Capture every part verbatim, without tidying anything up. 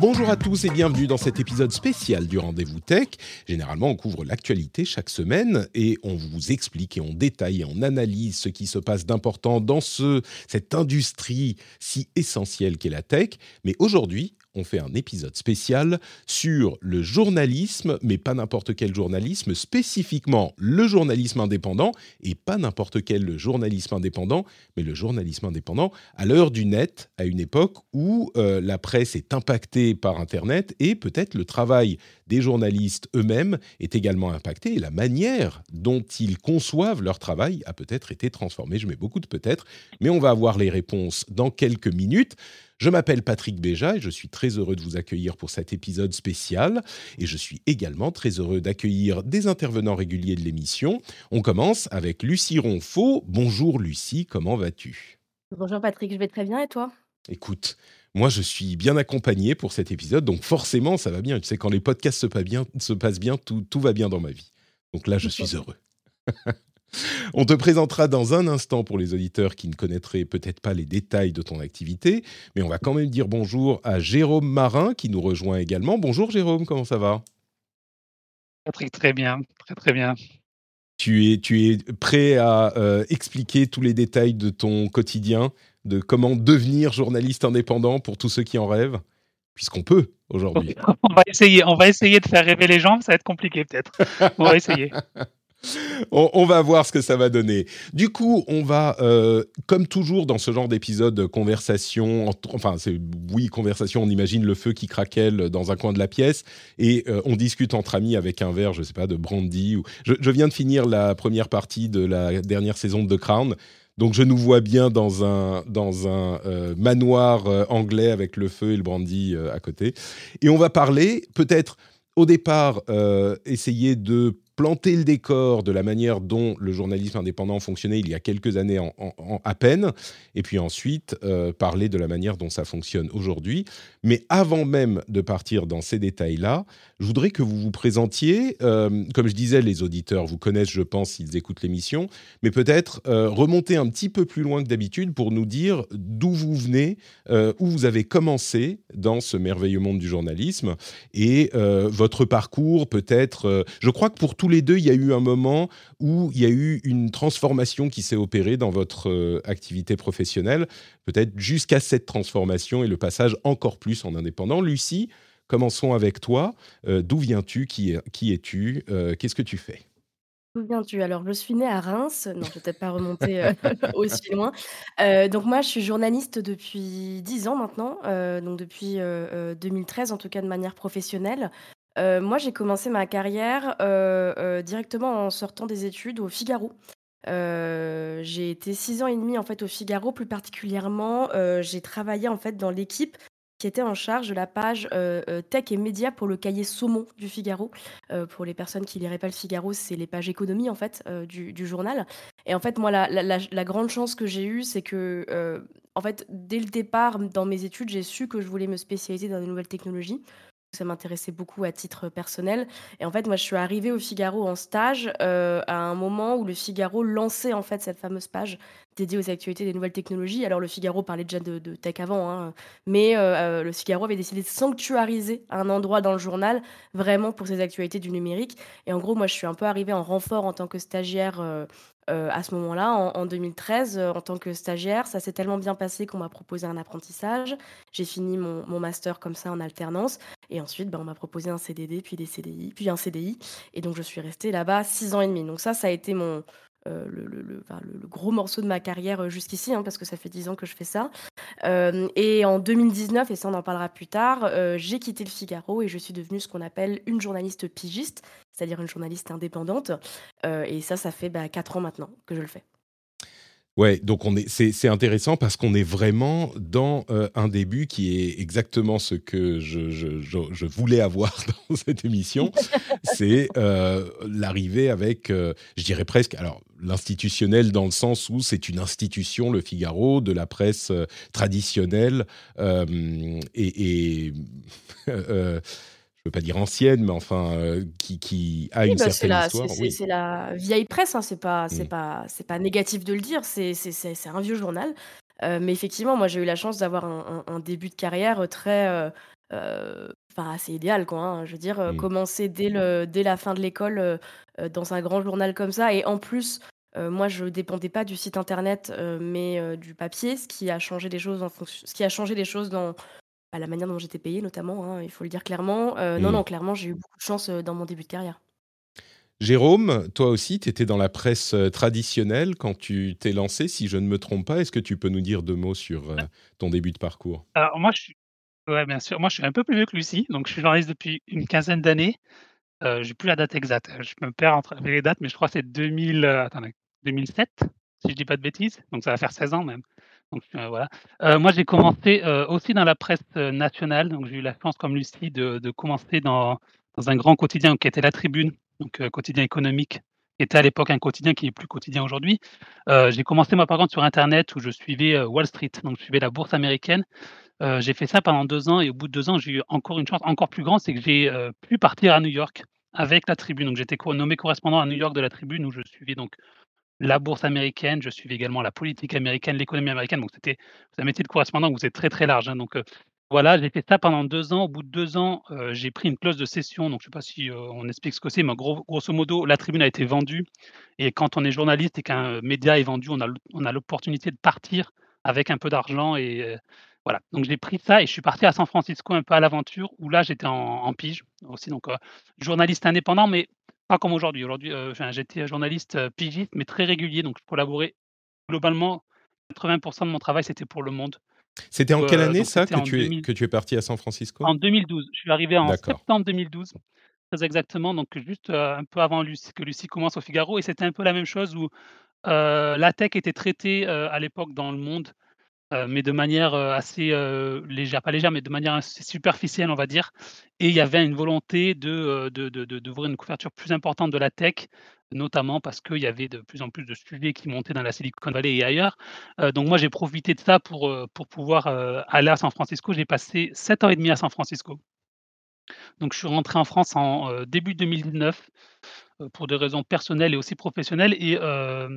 Bonjour à tous et bienvenue dans cet épisode spécial du Rendez-vous Tech. Généralement, on couvre l'actualité chaque semaine et on vous explique et on détaille et on analyse ce qui se passe d'important dans ce, cette industrie si essentielle qu'est la tech. Mais aujourd'hui, on fait un épisode spécial sur le journalisme, mais pas n'importe quel journalisme, spécifiquement le journalisme indépendant, et pas n'importe quel le journalisme indépendant, mais le journalisme indépendant à l'heure du net, à une époque où euh, la presse est impactée par Internet, et peut-être le travail des journalistes eux-mêmes est également impacté, et la manière dont ils conçoivent leur travail a peut-être été transformée. Je mets beaucoup de peut-être, mais on va avoir les réponses dans quelques minutes. Je m'appelle Patrick Béja et je suis très heureux de vous accueillir pour cet épisode spécial. Et je suis également très heureux d'accueillir des intervenants réguliers de l'émission. On commence avec Lucie Ronfaut. Bonjour Lucie, comment vas-tu ? Bonjour Patrick, je vais très bien et toi ? Écoute, moi je suis bien accompagné pour cet épisode, donc forcément ça va bien. Tu sais, quand les podcasts se passent bien, se passent bien tout, tout va bien dans ma vie. Donc là, je suis heureux. On te présentera dans un instant pour les auditeurs qui ne connaîtraient peut-être pas les détails de ton activité, mais on va quand même dire bonjour à Jérôme Marin qui nous rejoint également. Bonjour Jérôme, comment ça va ? Patrick, très bien, très très bien. Tu es, tu es prêt à euh, expliquer tous les détails de ton quotidien, de comment devenir journaliste indépendant pour tous ceux qui en rêvent ? Puisqu'on peut aujourd'hui. On va essayer, on va essayer de faire rêver les gens, ça va être compliqué peut-être. On va essayer. On, on va voir ce que ça va donner. Du coup, on va, euh, comme toujours dans ce genre d'épisode, conversation, entre, enfin, c'est, oui, conversation, on imagine le feu qui craquelle dans un coin de la pièce et euh, on discute entre amis avec un verre, je ne sais pas, de brandy. Ou... Je, je viens de finir la première partie de la dernière saison de The Crown, donc je nous vois bien dans un, dans un euh, manoir euh, anglais avec le feu et le brandy euh, à côté. Et on va parler, peut-être, au départ, euh, essayer de planter le décor de la manière dont le journalisme indépendant fonctionnait il y a quelques années en, en, en, à peine, et puis ensuite euh, parler de la manière dont ça fonctionne aujourd'hui. Mais avant même de partir dans ces détails-là, je voudrais que vous vous présentiez. Euh, comme je disais, les auditeurs vous connaissent, je pense, s'ils écoutent l'émission, mais peut-être euh, remonter un petit peu plus loin que d'habitude pour nous dire d'où vous venez, euh, où vous avez commencé dans ce merveilleux monde du journalisme, et euh, votre parcours peut-être... Euh, je crois que pour tout les deux, il y a eu un moment où il y a eu une transformation qui s'est opérée dans votre euh, activité professionnelle, peut-être jusqu'à cette transformation et le passage encore plus en indépendant. Lucie, commençons avec toi. Euh, d'où viens-tu ? Qui, qui es-tu ? euh, Qu'est-ce que tu fais ? D'où viens-tu ? Alors, je suis née à Reims. Non, je ne vais peut-être pas remonter euh, aussi loin. Euh, donc, moi, je suis journaliste depuis dix ans maintenant, euh, donc depuis euh, deux mille treize, en tout cas de manière professionnelle. Euh, moi, j'ai commencé ma carrière euh, euh, directement en sortant des études au Figaro. Euh, j'ai été six ans et demi en fait, au Figaro. Plus particulièrement, euh, j'ai travaillé en fait, dans l'équipe qui était en charge de la page euh, tech et médias pour le cahier saumon du Figaro. Euh, pour les personnes qui ne liraient pas le Figaro, c'est les pages économie en fait, euh, du, du journal. Et en fait, moi, la, la, la grande chance que j'ai eue, c'est que euh, en fait, dès le départ, dans mes études, j'ai su que je voulais me spécialiser dans les nouvelles technologies. Ça m'intéressait beaucoup à titre personnel. Et en fait, moi, je suis arrivée au Figaro en stage euh, à un moment où le Figaro lançait en fait cette fameuse page dédiée aux actualités des nouvelles technologies. Alors, le Figaro parlait déjà de, de tech avant, hein, mais euh, le Figaro avait décidé de sanctuariser un endroit dans le journal vraiment pour ces actualités du numérique. Et en gros, moi, je suis un peu arrivée en renfort en tant que stagiaire euh, Euh, à ce moment-là, en, en deux mille treize, euh, en tant que stagiaire. Ça s'est tellement bien passé qu'on m'a proposé un apprentissage. J'ai fini mon, mon master comme ça en alternance. Et ensuite, ben, on m'a proposé un C D D, puis des C D I, puis un C D I. Et donc, je suis restée là-bas six ans et demi. Donc ça, ça a été mon... Euh, le, le, le, enfin, le, le gros morceau de ma carrière jusqu'ici, hein, parce que ça fait dix ans que je fais ça. Euh, et en deux mille dix-neuf, et ça on en parlera plus tard, euh, j'ai quitté le Figaro et je suis devenue ce qu'on appelle une journaliste pigiste, c'est-à-dire une journaliste indépendante. Euh, et ça, ça fait bah, quatre ans maintenant que je le fais. Ouais, donc on est, c'est, c'est intéressant parce qu'on est vraiment dans euh, un début qui est exactement ce que je, je, je, je voulais avoir dans cette émission. C'est euh, l'arrivée avec, euh, je dirais presque, alors l'institutionnel dans le sens où c'est une institution, le Figaro, de la presse euh, traditionnelle euh, et... et euh, je ne veux pas dire ancienne, mais enfin, euh, qui, qui a oui, une bah certaine c'est la, histoire. C'est, oui. c'est, c'est la vieille presse, hein, ce n'est pas, c'est mmh. pas, c'est pas négatif de le dire, c'est, c'est, c'est, c'est un vieux journal. Euh, mais effectivement, moi, j'ai eu la chance d'avoir un, un, un début de carrière très... Euh, euh, enfin, assez idéal, quoi, hein. Je veux dire, euh, Mm. commencer dès, le, dès la fin de l'école euh, euh, dans un grand journal comme ça. Et en plus, euh, moi, je ne dépendais pas du site internet, euh, mais euh, du papier, ce qui a changé les choses, en fonction... ce qui a changé les choses dans bah, la manière dont j'étais payée, notamment, hein, il faut le dire clairement. Euh, Mm. Non, non, clairement, j'ai eu beaucoup de chance euh, dans mon début de carrière. Jérôme, toi aussi, tu étais dans la presse traditionnelle quand tu t'es lancé, si je ne me trompe pas. Est-ce que tu peux nous dire deux mots sur euh, ton début de parcours ? Alors, moi, je suis... Ouais, bien sûr. Moi, je suis un peu plus vieux que Lucie, donc je suis journaliste depuis une quinzaine d'années. Euh, je n'ai plus la date exacte. Je me perds entre les dates, mais je crois que c'est deux mille... Attends, deux mille sept, si je ne dis pas de bêtises. Donc, ça va faire seize ans même. Donc, euh, voilà. Euh, moi, j'ai commencé euh, aussi dans la presse nationale. Donc, j'ai eu la chance, comme Lucie, de, de commencer dans, dans un grand quotidien qui était La Tribune. Donc euh, quotidien économique, qui était à l'époque un quotidien qui n'est plus quotidien aujourd'hui. Euh, j'ai commencé, moi, par contre, sur Internet, où je suivais euh, Wall Street, donc je suivais la bourse américaine. Euh, j'ai fait ça pendant deux ans, et au bout de deux ans, j'ai eu encore une chance encore plus grande, c'est que j'ai euh, pu partir à New York avec La Tribune. Donc j'étais nommé correspondant à New York de La Tribune, où je suivais donc la bourse américaine, je suivais également la politique américaine, l'économie américaine. Donc c'était un métier de correspondant, où c'est très très large, hein, donc... Euh, Voilà, j'ai fait ça pendant deux ans. Au bout de deux ans, euh, j'ai pris une clause de cession. Donc, je ne sais pas si euh, on explique ce que c'est, mais gros, grosso modo, La Tribune a été vendue. Et quand on est journaliste et qu'un média est vendu, on a, on a l'opportunité de partir avec un peu d'argent. Et euh, voilà. Donc, j'ai pris ça et je suis parti à San Francisco un peu à l'aventure, où là, j'étais en, en pige aussi. Donc, euh, journaliste indépendant, mais pas comme aujourd'hui. Aujourd'hui, euh, j'étais journaliste euh, pigiste, mais très régulier. Donc, je collaborais globalement. quatre-vingts pour cent de mon travail, c'était pour Le Monde. C'était en euh, quelle année, ça, que tu, deux mille... es, que tu es parti à San Francisco ? En deux mille douze. Je suis arrivé en D'accord. septembre deux mille douze, très exactement, donc juste euh, un peu avant Lucie, que Lucie commence au Figaro. Et c'était un peu la même chose, où euh, la tech était traitée euh, à l'époque dans Le Monde, euh, mais de manière euh, assez euh, légère, pas légère, mais de manière assez superficielle, on va dire. Et il y avait une volonté de, de, de, de, de voir une couverture plus importante de la tech, notamment parce qu'il y avait de plus en plus de sujets qui montaient dans la Silicon Valley et ailleurs. Euh, donc moi, j'ai profité de ça pour, pour pouvoir euh, aller à San Francisco. J'ai passé sept ans et demi à San Francisco. Donc je suis rentré en France en euh, début deux mille dix-neuf euh, pour des raisons personnelles et aussi professionnelles. Et, euh,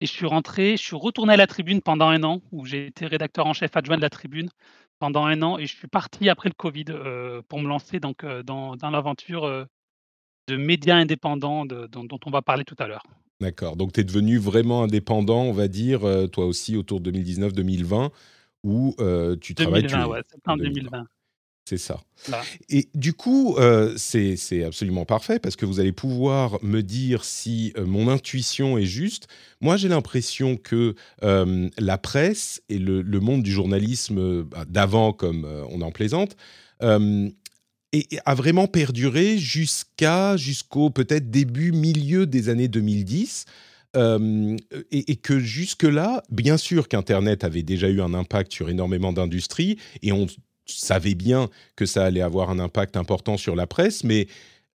et je suis rentré, je suis retourné à La Tribune pendant un an, où j'ai été rédacteur en chef adjoint de La Tribune pendant un an. Et je suis parti après le Covid euh, pour me lancer donc, euh, dans, dans l'aventure euh, de médias indépendants de, dont, dont on va parler tout à l'heure. D'accord, donc tu es devenu vraiment indépendant, on va dire, euh, toi aussi, autour de deux mille dix-neuf deux mille vingt, où euh, tu deux mille vingt, travailles... Tu... Ouais, septembre deux mille vingt. C'est ça. Là. Et du coup, euh, c'est, c'est absolument parfait, parce que vous allez pouvoir me dire si euh, mon intuition est juste. Moi, j'ai l'impression que euh, la presse et le, le monde du journalisme euh, d'avant, comme euh, on en plaisante, euh, et a vraiment perduré jusqu'à, jusqu'au peut-être début, milieu des années deux mille dix. Euh, et, et que jusque-là, bien sûr qu'Internet avait déjà eu un impact sur énormément d'industries, et on savait bien que ça allait avoir un impact important sur la presse, mais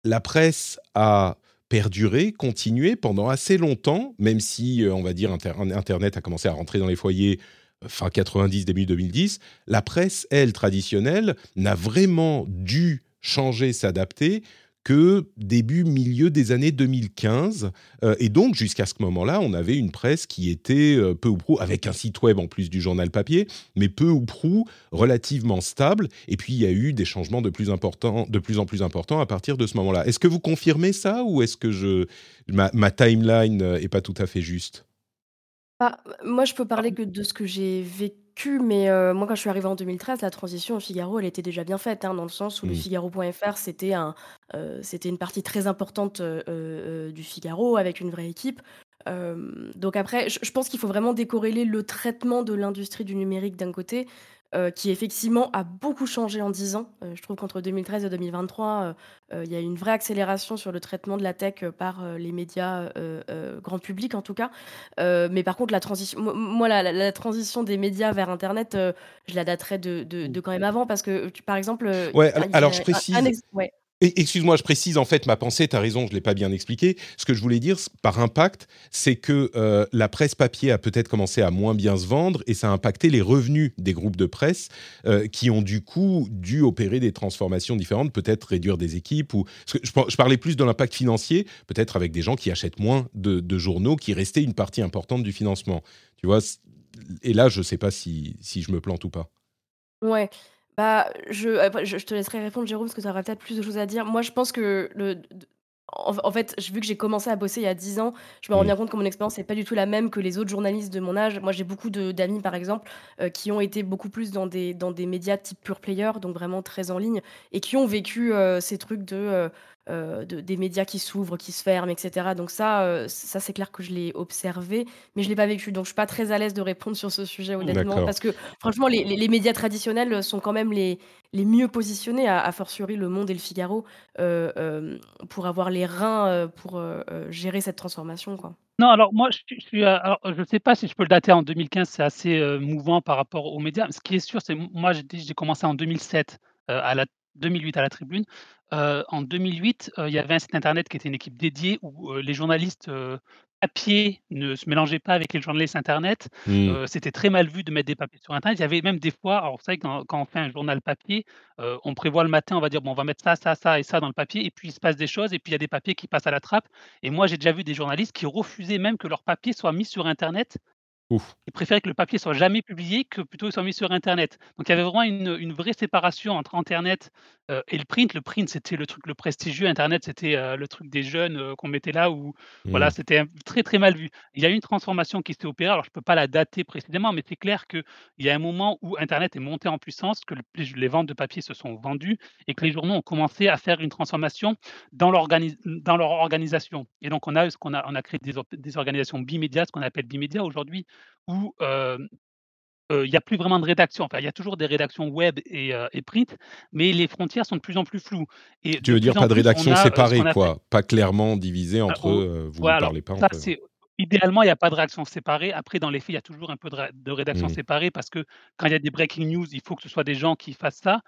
la presse a perduré, continué pendant assez longtemps, même si, on va dire, inter- Internet a commencé à rentrer dans les foyers fin quatre-vingt-dix, début deux mille dix. La presse, elle, traditionnelle, n'a vraiment dû changer, s'adapter que début, milieu des années deux mille quinze. Euh, et donc, jusqu'à ce moment-là, on avait une presse qui était euh, peu ou prou, avec un site web en plus du journal papier, mais peu ou prou relativement stable. Et puis, il y a eu des changements de plus, important, de plus en plus importants à partir de ce moment-là. Est-ce que vous confirmez ça, ou est-ce que je, ma, ma timeline n'est pas tout à fait juste ? Ah, moi, je peux parler que de ce que j'ai vécu. Mais euh, moi, quand je suis arrivée en deux mille treize, la transition au Figaro, elle était déjà bien faite, hein, dans le sens où mmh. le Figaro point F R, c'était, un, euh, c'était une partie très importante euh, euh, du Figaro, avec une vraie équipe. Euh, donc après, je, je pense qu'il faut vraiment décorréler le traitement de l'industrie du numérique d'un côté, euh, qui effectivement a beaucoup changé en dix ans. Euh, je trouve qu'entre deux mille treize et deux mille vingt-trois, il euh, euh, y a une vraie accélération sur le traitement de la tech euh, par euh, les médias euh, euh, grand public, en tout cas. Euh, mais par contre, la transition, m- moi, la, la, la transition des médias vers Internet, euh, je la daterais de, de, de quand même avant, parce que, tu, par exemple... Euh, ouais, alors, alors je précise... Un, un ex- ouais. Et excuse-moi, je précise en fait ma pensée, tu as raison, je ne l'ai pas bien expliqué. Ce que je voulais dire par impact, c'est que euh, la presse papier a peut-être commencé à moins bien se vendre, et ça a impacté les revenus des groupes de presse euh, qui ont du coup dû opérer des transformations différentes, peut-être réduire des équipes. Ou... Je parlais plus de l'impact financier, peut-être avec des gens qui achètent moins de, de journaux, qui restaient une partie importante du financement. Tu vois, et là, je ne sais pas si, si je me plante ou pas. Ouais. Bah, je, après, je, je te laisserai répondre, Jérôme, parce que tu auras peut-être plus de choses à dire. Moi, je pense que, le, en, en fait, vu que j'ai commencé à bosser il y a dix ans, je me rends bien compte que mon expérience n'est pas du tout la même que les autres journalistes de mon âge. Moi, j'ai beaucoup de, d'amis, par exemple, euh, qui ont été beaucoup plus dans des, dans des médias type pure player, donc vraiment très en ligne, et qui ont vécu euh, ces trucs de... Euh, Euh, de, des médias qui s'ouvrent, qui se ferment, et cetera. Donc ça, euh, ça c'est clair que je l'ai observé, mais je ne l'ai pas vécu. Donc je ne suis pas très à l'aise de répondre sur ce sujet, honnêtement. D'accord. Parce que franchement, les, les, les médias traditionnels sont quand même les, les mieux positionnés, à, à fortiori Le Monde et Le Figaro, euh, euh, pour avoir les reins euh, pour euh, gérer cette transformation, quoi. Non, alors moi, je ne je suis, je sais pas si je peux le dater en deux mille quinze, c'est assez euh, mouvant par rapport aux médias. Ce qui est sûr, c'est que moi, j'ai, j'ai commencé en deux mille sept, euh, à la deux mille huit à La Tribune. Euh, en deux mille huit, euh, il y avait un site internet qui était une équipe dédiée où euh, les journalistes euh, papier ne se mélangeaient pas avec les journalistes internet. Mmh. Euh, c'était très mal vu de mettre des papiers sur internet. Il y avait même des fois, alors vous savez, quand, quand on fait un journal papier, euh, on prévoit le matin, on va dire bon, on va mettre ça, ça, ça et ça dans le papier, et puis il se passe des choses, et puis il y a des papiers qui passent à la trappe. Et moi, j'ai déjà vu des journalistes qui refusaient même que leurs papiers soient mis sur internet. Ouf. Ils préféraient que le papier soit jamais publié que plutôt il soit mis sur Internet. Donc il y avait vraiment une, une vraie séparation entre Internet euh, et le print. Le print, c'était le truc le prestigieux. Internet, c'était euh, le truc des jeunes euh, qu'on mettait là où mmh. voilà, c'était très très mal vu. Il y a eu une transformation qui s'est opérée. Alors je ne peux pas la dater précisément, mais c'est clair qu'il y a un moment où Internet est monté en puissance, que le, les ventes de papier se sont vendues et que les journaux ont commencé à faire une transformation dans, l'organi- dans leur organisation. Et donc on a, ce qu'on a, on a créé des, or- des organisations bimédias, ce qu'on appelle bimédias aujourd'hui, où il euh, n'y euh, a plus vraiment de rédaction. Enfin, il y a toujours des rédactions web et, euh, et print, mais les frontières sont de plus en plus floues. Et tu veux dire pas de rédaction séparée, euh, quoi, pas clairement divisée entre euh, vous ne ouais, parlez pas ça, entre... c'est... Idéalement, il n'y a pas de rédaction séparée. Après, dans les faits, il y a toujours un peu de, ra- de rédaction mmh. séparée parce que quand il y a des breaking news, il faut que ce soit des gens qui fassent ça.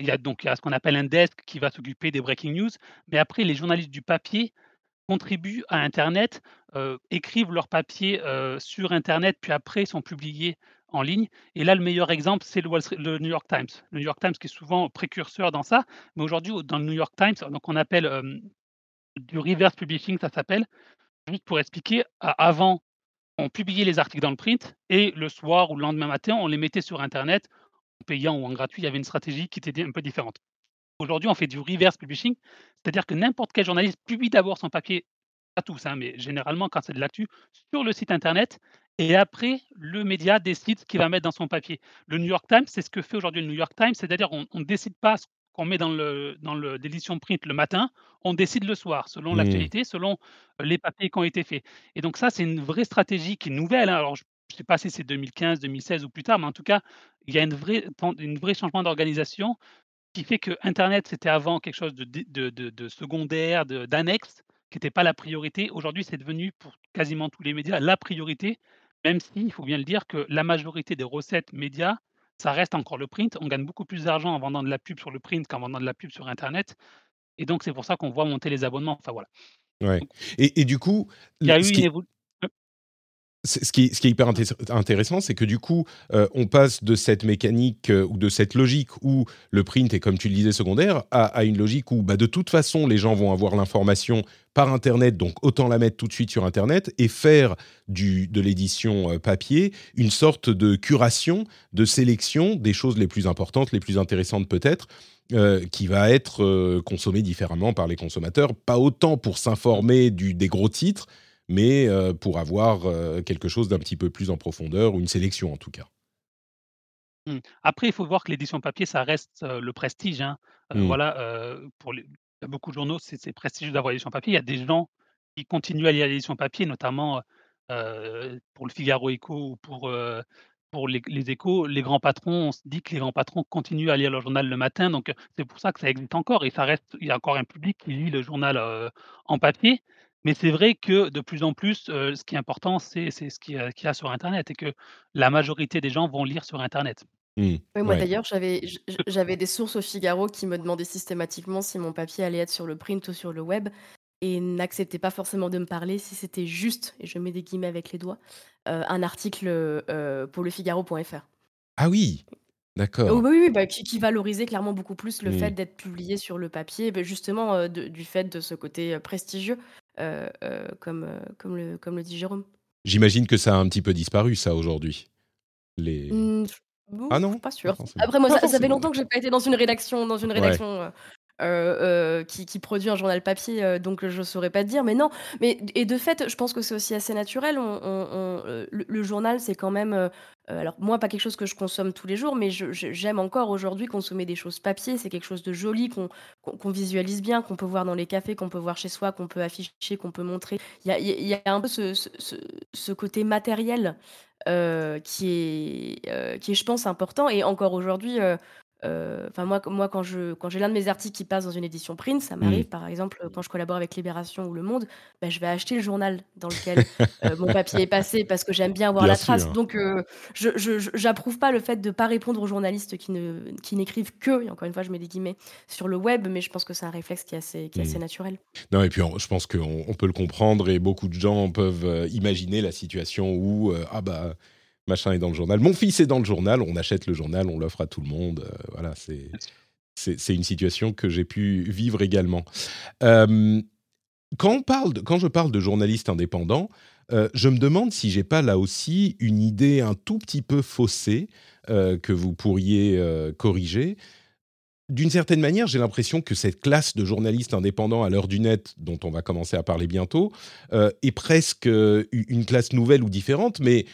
Il y a donc il y a ce qu'on appelle un desk qui va s'occuper des breaking news. Mais après, les journalistes du papier contribuent à Internet, euh, écrivent leurs papiers euh, sur Internet, puis après ils sont publiés en ligne. Et là, le meilleur exemple, c'est le, Wall Street, le New York Times. Le New York Times qui est souvent précurseur dans ça. Mais aujourd'hui, dans le New York Times, donc on appelle euh, du reverse publishing, ça s'appelle. Juste pour expliquer, avant, on publiait les articles dans le print et le soir ou le lendemain matin, on les mettait sur Internet, en payant ou en gratuit. Il y avait une stratégie qui était un peu différente. Aujourd'hui, on fait du reverse publishing, c'est-à-dire que n'importe quel journaliste publie d'abord son papier, pas tous, hein, mais généralement quand c'est de l'actu, sur le site internet, et après, le média décide ce qu'il va mettre dans son papier. Le New York Times, c'est ce que fait aujourd'hui le New York Times, c'est-à-dire qu'on ne décide pas ce qu'on met dans, le, dans le, l'édition print le matin, on décide le soir, selon mmh. l'actualité, selon les papiers qui ont été faits. Et donc ça, c'est une vraie stratégie qui est nouvelle, hein. Alors, je Je ne sais pas si c'est deux mille quinze, deux mille seize ou plus tard, mais en tout cas, il y a une vraie, une vraie changement d'organisation qui fait que Internet, c'était avant quelque chose de, de, de, de secondaire, de, d'annexe, qui n'était pas la priorité. Aujourd'hui, c'est devenu, pour quasiment tous les médias, la priorité, même si, il faut bien le dire, que la majorité des recettes médias, ça reste encore le print. On gagne beaucoup plus d'argent en vendant de la pub sur le print qu'en vendant de la pub sur Internet. Et donc, c'est pour ça qu'on voit monter les abonnements. Enfin, voilà. Ouais. Donc, et, et du coup... Il y a eu une évolution. Ce qui, ce qui est hyper intéressant, c'est que du coup, euh, on passe de cette mécanique euh, ou de cette logique où le print est, comme tu le disais, secondaire, à, à une logique où, bah, de toute façon, les gens vont avoir l'information par Internet, donc autant la mettre tout de suite sur Internet et faire du, de l'édition papier une sorte de curation, de sélection des choses les plus importantes, les plus intéressantes peut-être, Euh, qui va être euh, consommée différemment par les consommateurs, pas autant pour s'informer du, des gros titres, mais euh, pour avoir euh, quelque chose d'un petit peu plus en profondeur, ou une sélection en tout cas. Après, il faut voir que l'édition papier, ça reste euh, le prestige, hein. Euh, mmh. Voilà, euh, pour les... beaucoup de journaux, c'est, c'est prestigieux d'avoir l'édition papier. Il y a des gens qui continuent à lire l'édition papier, notamment euh, pour le Figaro Éco ou pour... Euh, Pour les, les échos, les grands patrons, on se dit que les grands patrons continuent à lire leur journal le matin, donc c'est pour ça que ça existe encore et ça reste, il y a encore un public qui lit le journal euh, en papier, mais c'est vrai que de plus en plus, euh, ce qui est important, c'est, c'est ce qu'il y, a, qu'il y a sur Internet et que la majorité des gens vont lire sur Internet. Mmh. Oui, moi ouais. D'ailleurs, j'avais, j'avais des sources au Figaro qui me demandaient systématiquement si mon papier allait être sur le print ou sur le web, et n'acceptait pas forcément de me parler si c'était juste, et je mets des guillemets avec les doigts, euh, un article euh, pour le figaro point f r. Ah oui, d'accord. Oh, bah oui, oui bah, qui, qui valorisait clairement beaucoup plus le mmh. fait d'être publié sur le papier, bah, justement euh, de, du fait de ce côté prestigieux, euh, euh, comme, euh, comme, le, comme le dit Jérôme. J'imagine que ça a un petit peu disparu, ça, aujourd'hui. Les... Mmh, Ouh, ah non, pas sûr. Non, après moi, non, ça, ça fait longtemps que j'ai pas été dans une rédaction, dans une rédaction ouais. euh, euh, qui, qui produit un journal papier, euh, donc je saurais pas te dire. Mais non, mais et de fait, je pense que c'est aussi assez naturel. On, on, on, le, le journal, c'est quand même. Euh, alors moi, pas quelque chose que je consomme tous les jours, mais je, je, j'aime encore aujourd'hui consommer des choses papier. C'est quelque chose de joli qu'on, qu'on, qu'on visualise bien, qu'on peut voir dans les cafés, qu'on peut voir chez soi, qu'on peut afficher, qu'on peut montrer. Il y a, il y a un peu ce, ce, ce, ce côté matériel. Euh, qui est, euh, qui est, je pense, important. Et encore aujourd'hui, euh, euh, moi, moi quand, je, quand j'ai l'un de mes articles qui passe dans une édition print, ça m'arrive, mmh. par exemple, quand je collabore avec Libération ou Le Monde, bah, je vais acheter le journal dans lequel euh, mon papier est passé parce que j'aime bien avoir bien la sûr, trace. Hein. Donc, euh, je, je, je, j'approuve pas le fait de ne pas répondre aux journalistes qui, ne, qui n'écrivent que, et encore une fois, je mets des guillemets, sur le web, mais je pense que c'est un réflexe qui est assez, qui est mmh. assez naturel. Non, et puis, on, je pense qu'on on peut le comprendre et beaucoup de gens peuvent euh, imaginer la situation où, euh, ah bah... machin est dans le journal. Mon fils est dans le journal, on achète le journal, on l'offre à tout le monde. Euh, voilà, c'est, c'est, c'est une situation que j'ai pu vivre également. Euh, quand, on parle de, quand je parle de journaliste indépendant, euh, je me demande si je n'ai pas là aussi une idée un tout petit peu faussée euh, que vous pourriez euh, corriger. D'une certaine manière, j'ai l'impression que cette classe de journalistes indépendants à l'heure du net, dont on va commencer à parler bientôt, euh, est presque une classe nouvelle ou différente, mais...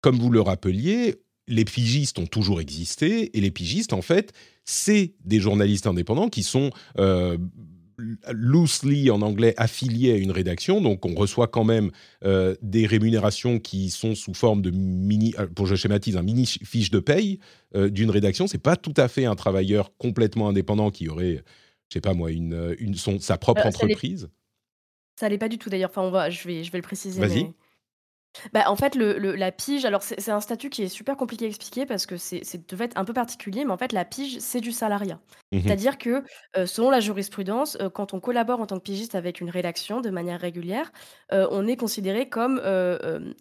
Comme vous le rappeliez, les pigistes ont toujours existé et les pigistes, en fait, c'est des journalistes indépendants qui sont euh, loosely, en anglais, affiliés à une rédaction. Donc, on reçoit quand même euh, des rémunérations qui sont sous forme de mini, pour je schématise, un mini fiche de paye euh, d'une rédaction. C'est pas tout à fait un travailleur complètement indépendant qui aurait, je sais pas moi, une, une, son, sa propre Alors, entreprise. Ça allait pas du tout d'ailleurs. Enfin, on va, je vais, je vais le préciser. Vas-y. Mais... Bah, en fait, le, le, la pige, alors c'est, c'est un statut qui est super compliqué à expliquer parce que c'est, c'est devait être un peu particulier, mais en fait, la pige, c'est du salariat. Mmh. C'est-à-dire que, euh, selon la jurisprudence, euh, quand on collabore en tant que pigiste avec une rédaction de manière régulière, euh, on est considéré comme euh, euh,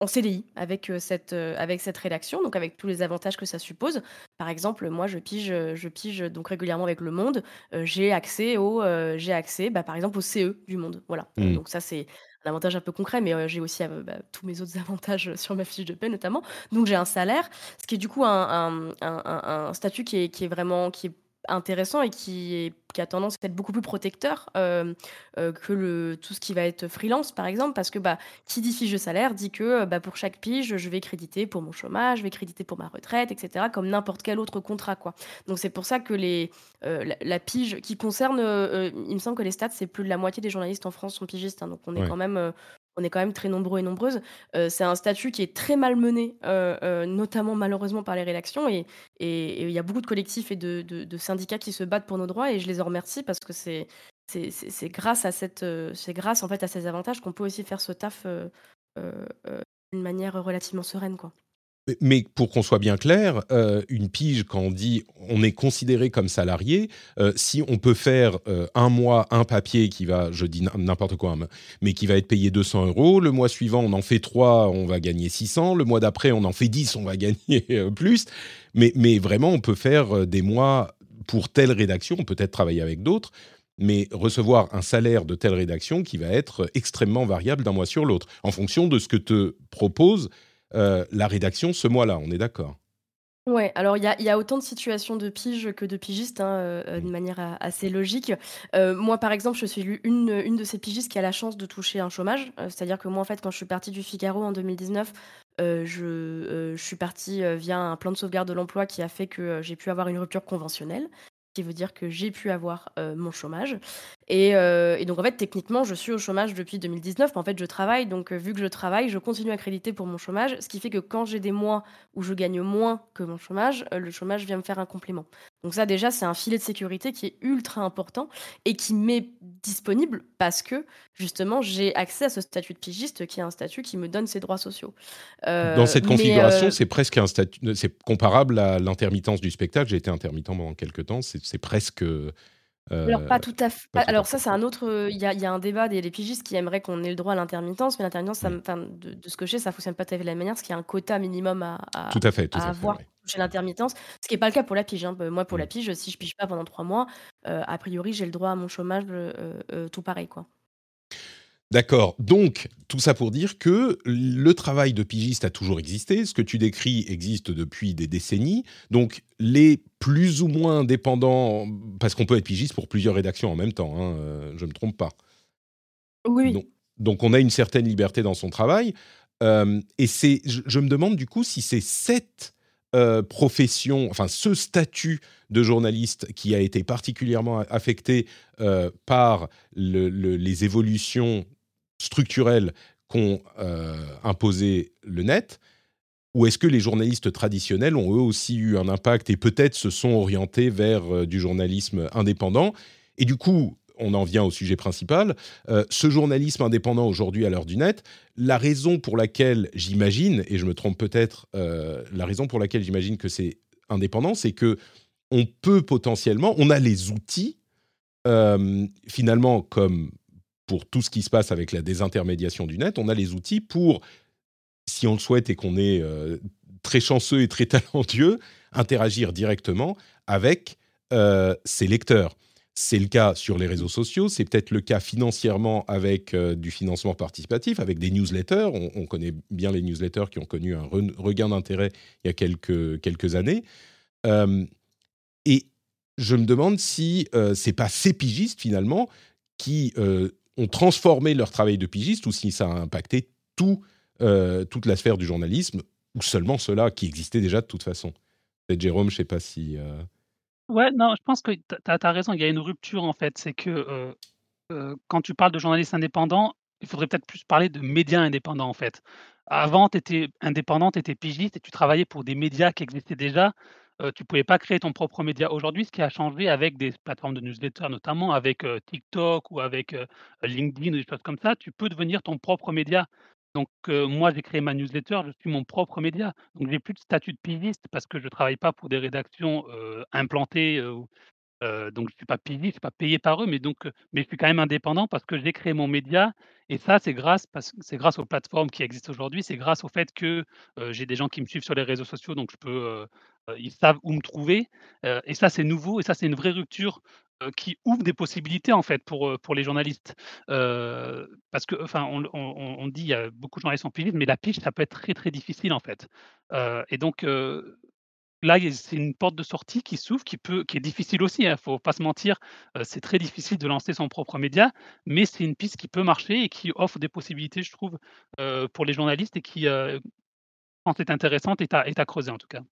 en C D I avec, euh, cette, euh, avec cette rédaction, donc avec tous les avantages que ça suppose. Par exemple, moi, je pige, je pige donc régulièrement avec Le Monde, euh, j'ai accès, au, euh, j'ai accès bah, par exemple, au C E du Monde. Voilà. Mmh. Donc ça, c'est... un avantage un peu concret, mais euh, j'ai aussi euh, bah, tous mes autres avantages sur ma fiche de paie notamment. Donc j'ai un salaire, ce qui est du coup un, un, un, un statut qui est, qui est vraiment qui est intéressant et qui, est, qui a tendance à être beaucoup plus protecteur euh, euh, que le, tout ce qui va être freelance, par exemple, parce que bah, qui dit fiche de salaire dit que bah, pour chaque pige, je vais créditer pour mon chômage, je vais créditer pour ma retraite, et cetera, comme n'importe quel autre contrat, quoi. Donc, c'est pour ça que les, euh, la, la pige qui concerne... Euh, il me semble que les stats, c'est plus de la moitié des journalistes en France sont pigistes, hein, donc on est ouais. quand même... Euh, on est quand même très nombreux et nombreuses. Euh, c'est un statut qui est très malmené, euh, euh, notamment malheureusement par les rédactions. Et il y a beaucoup de collectifs et de, de, de syndicats qui se battent pour nos droits. Et je les en remercie parce que c'est, c'est, c'est, c'est grâce, à, cette, euh, c'est grâce en fait, à ces avantages qu'on peut aussi faire ce taf euh, euh, euh, d'une manière relativement sereine, quoi. Mais pour qu'on soit bien clair, euh, une pige, quand on dit on est considéré comme salarié, euh, si on peut faire euh, un mois, un papier qui va, je dis n'importe quoi, mais qui va être payé deux cents euros, le mois suivant on en fait trois, on va gagner six cents, le mois d'après on en fait dix, on va gagner plus, mais, mais vraiment on peut faire des mois pour telle rédaction, on peut peut-être travailler avec d'autres, mais recevoir un salaire de telle rédaction qui va être extrêmement variable d'un mois sur l'autre, en fonction de ce que te propose Euh, la rédaction ce mois-là, on est d'accord? Ouais, alors il y, y a autant de situations de pige que de pigistes, hein, euh, de manière à, assez logique. Euh, moi, par exemple, je suis une, une de ces pigistes qui a la chance de toucher un chômage. Euh, c'est-à-dire que moi, en fait, quand je suis partie du Figaro en deux mille dix-neuf, euh, je, euh, je suis partie euh, via un plan de sauvegarde de l'emploi qui a fait que euh, j'ai pu avoir une rupture conventionnelle, qui veut dire que j'ai pu avoir euh, mon chômage. Et, euh, et donc, en fait, techniquement, je suis au chômage depuis deux mille dix-neuf. Mais en fait, je travaille. Donc, euh, vu que je travaille, je continue à créditer pour mon chômage. Ce qui fait que quand j'ai des mois où je gagne moins que mon chômage, euh, le chômage vient me faire un complément. Donc ça, déjà, c'est un filet de sécurité qui est ultra important et qui m'est disponible parce que, justement, j'ai accès à ce statut de pigiste qui est un statut qui me donne ses droits sociaux. Euh, Dans cette configuration, euh... c'est presque un statut... C'est comparable à l'intermittence du spectacle. J'ai été intermittent pendant quelques temps. C'est, c'est presque... Euh, alors, pas tout à fait. Pas, alors, ça, c'est un autre. Il y a, y a un débat des les pigistes qui aimeraient qu'on ait le droit à l'intermittence, mais l'intermittence, ça, de, de ce que je sais, ça ne fonctionne pas tout à fait de la même manière, parce qu'il y a un quota minimum à, à, tout à, fait, tout à, à avoir fait, ouais. chez l'intermittence, ce qui n'est pas le cas pour la pige. Hein. Moi, pour mmh. la pige, si je ne pige pas pendant trois mois, euh, a priori, j'ai le droit à mon chômage, euh, euh, tout pareil, quoi. D'accord. Donc, tout ça pour dire que le travail de pigiste a toujours existé. Ce que tu décris existe depuis des décennies. Donc, les plus ou moins indépendants, parce qu'on peut être pigiste pour plusieurs rédactions en même temps, hein, je ne me trompe pas. Oui. Donc, donc, on a une certaine liberté dans son travail. Euh, et c'est, je, je me demande du coup si c'est cette euh, profession, enfin ce statut de journaliste qui a été particulièrement affecté euh, par le, le, les évolutions structurelles qu'ont euh, imposé le net, ou est-ce que les journalistes traditionnels ont eux aussi eu un impact et peut-être se sont orientés vers euh, du journalisme indépendant. Et du coup, on en vient au sujet principal, euh, ce journalisme indépendant aujourd'hui à l'heure du net, la raison pour laquelle j'imagine, et je me trompe peut-être, euh, la raison pour laquelle j'imagine que c'est indépendant, c'est qu'on peut potentiellement, on a les outils, euh, finalement, comme pour tout ce qui se passe avec la désintermédiation du net, on a les outils pour, si on le souhaite et qu'on est euh, très chanceux et très talentueux, interagir directement avec euh, ses lecteurs. C'est le cas sur les réseaux sociaux, c'est peut-être le cas financièrement avec euh, du financement participatif, avec des newsletters. On, on connaît bien les newsletters qui ont connu un re- regain d'intérêt il y a quelques, quelques années. Euh, et je me demande si euh, ce n'est pas ces pigistes, finalement, qui euh, ont transformé leur travail de pigiste ou si ça a impacté tout, euh, toute la sphère du journalisme ou seulement ceux-là qui existaient déjà de toute façon. Peut-être Jérôme, je ne sais pas si... Euh Ouais, non, je pense que tu as raison, il y a une rupture en fait, c'est que euh, euh, quand tu parles de journaliste indépendant, il faudrait peut-être plus parler de médias indépendants en fait. Avant, tu étais indépendant, tu étais pigiste et tu travaillais pour des médias qui existaient déjà, euh, tu ne pouvais pas créer ton propre média. Aujourd'hui, ce qui a changé avec des plateformes de newsletter, notamment avec euh, TikTok ou avec euh, LinkedIn ou des choses comme ça, tu peux devenir ton propre média. Donc, euh, moi, j'ai créé ma newsletter, je suis mon propre média. Donc, j'ai plus de statut de pigiste parce que je ne travaille pas pour des rédactions euh, implantées. Euh, euh, donc, je ne suis pas pigiste, je ne suis pas payé par eux, mais, donc, euh, mais je suis quand même indépendant parce que j'ai créé mon média. Et ça, c'est grâce, parce, c'est grâce aux plateformes qui existent aujourd'hui. C'est grâce au fait que euh, j'ai des gens qui me suivent sur les réseaux sociaux, donc je peux, euh, euh, ils savent où me trouver. Euh, et ça, c'est nouveau et ça, c'est une vraie rupture qui ouvre des possibilités en fait pour, pour les journalistes. Euh, parce que, enfin, on, on, on dit il y a beaucoup de journalistes sont pigistes, mais la pige, ça peut être très très difficile en fait. Euh, et donc euh, là, c'est une porte de sortie qui s'ouvre, qui peut, qui est difficile aussi. Il hein, ne faut pas se mentir, euh, c'est très difficile de lancer son propre média, mais c'est une piste qui peut marcher et qui offre des possibilités, je trouve, euh, pour les journalistes et qui, euh, est intéressante et à, est à creuser en tout cas.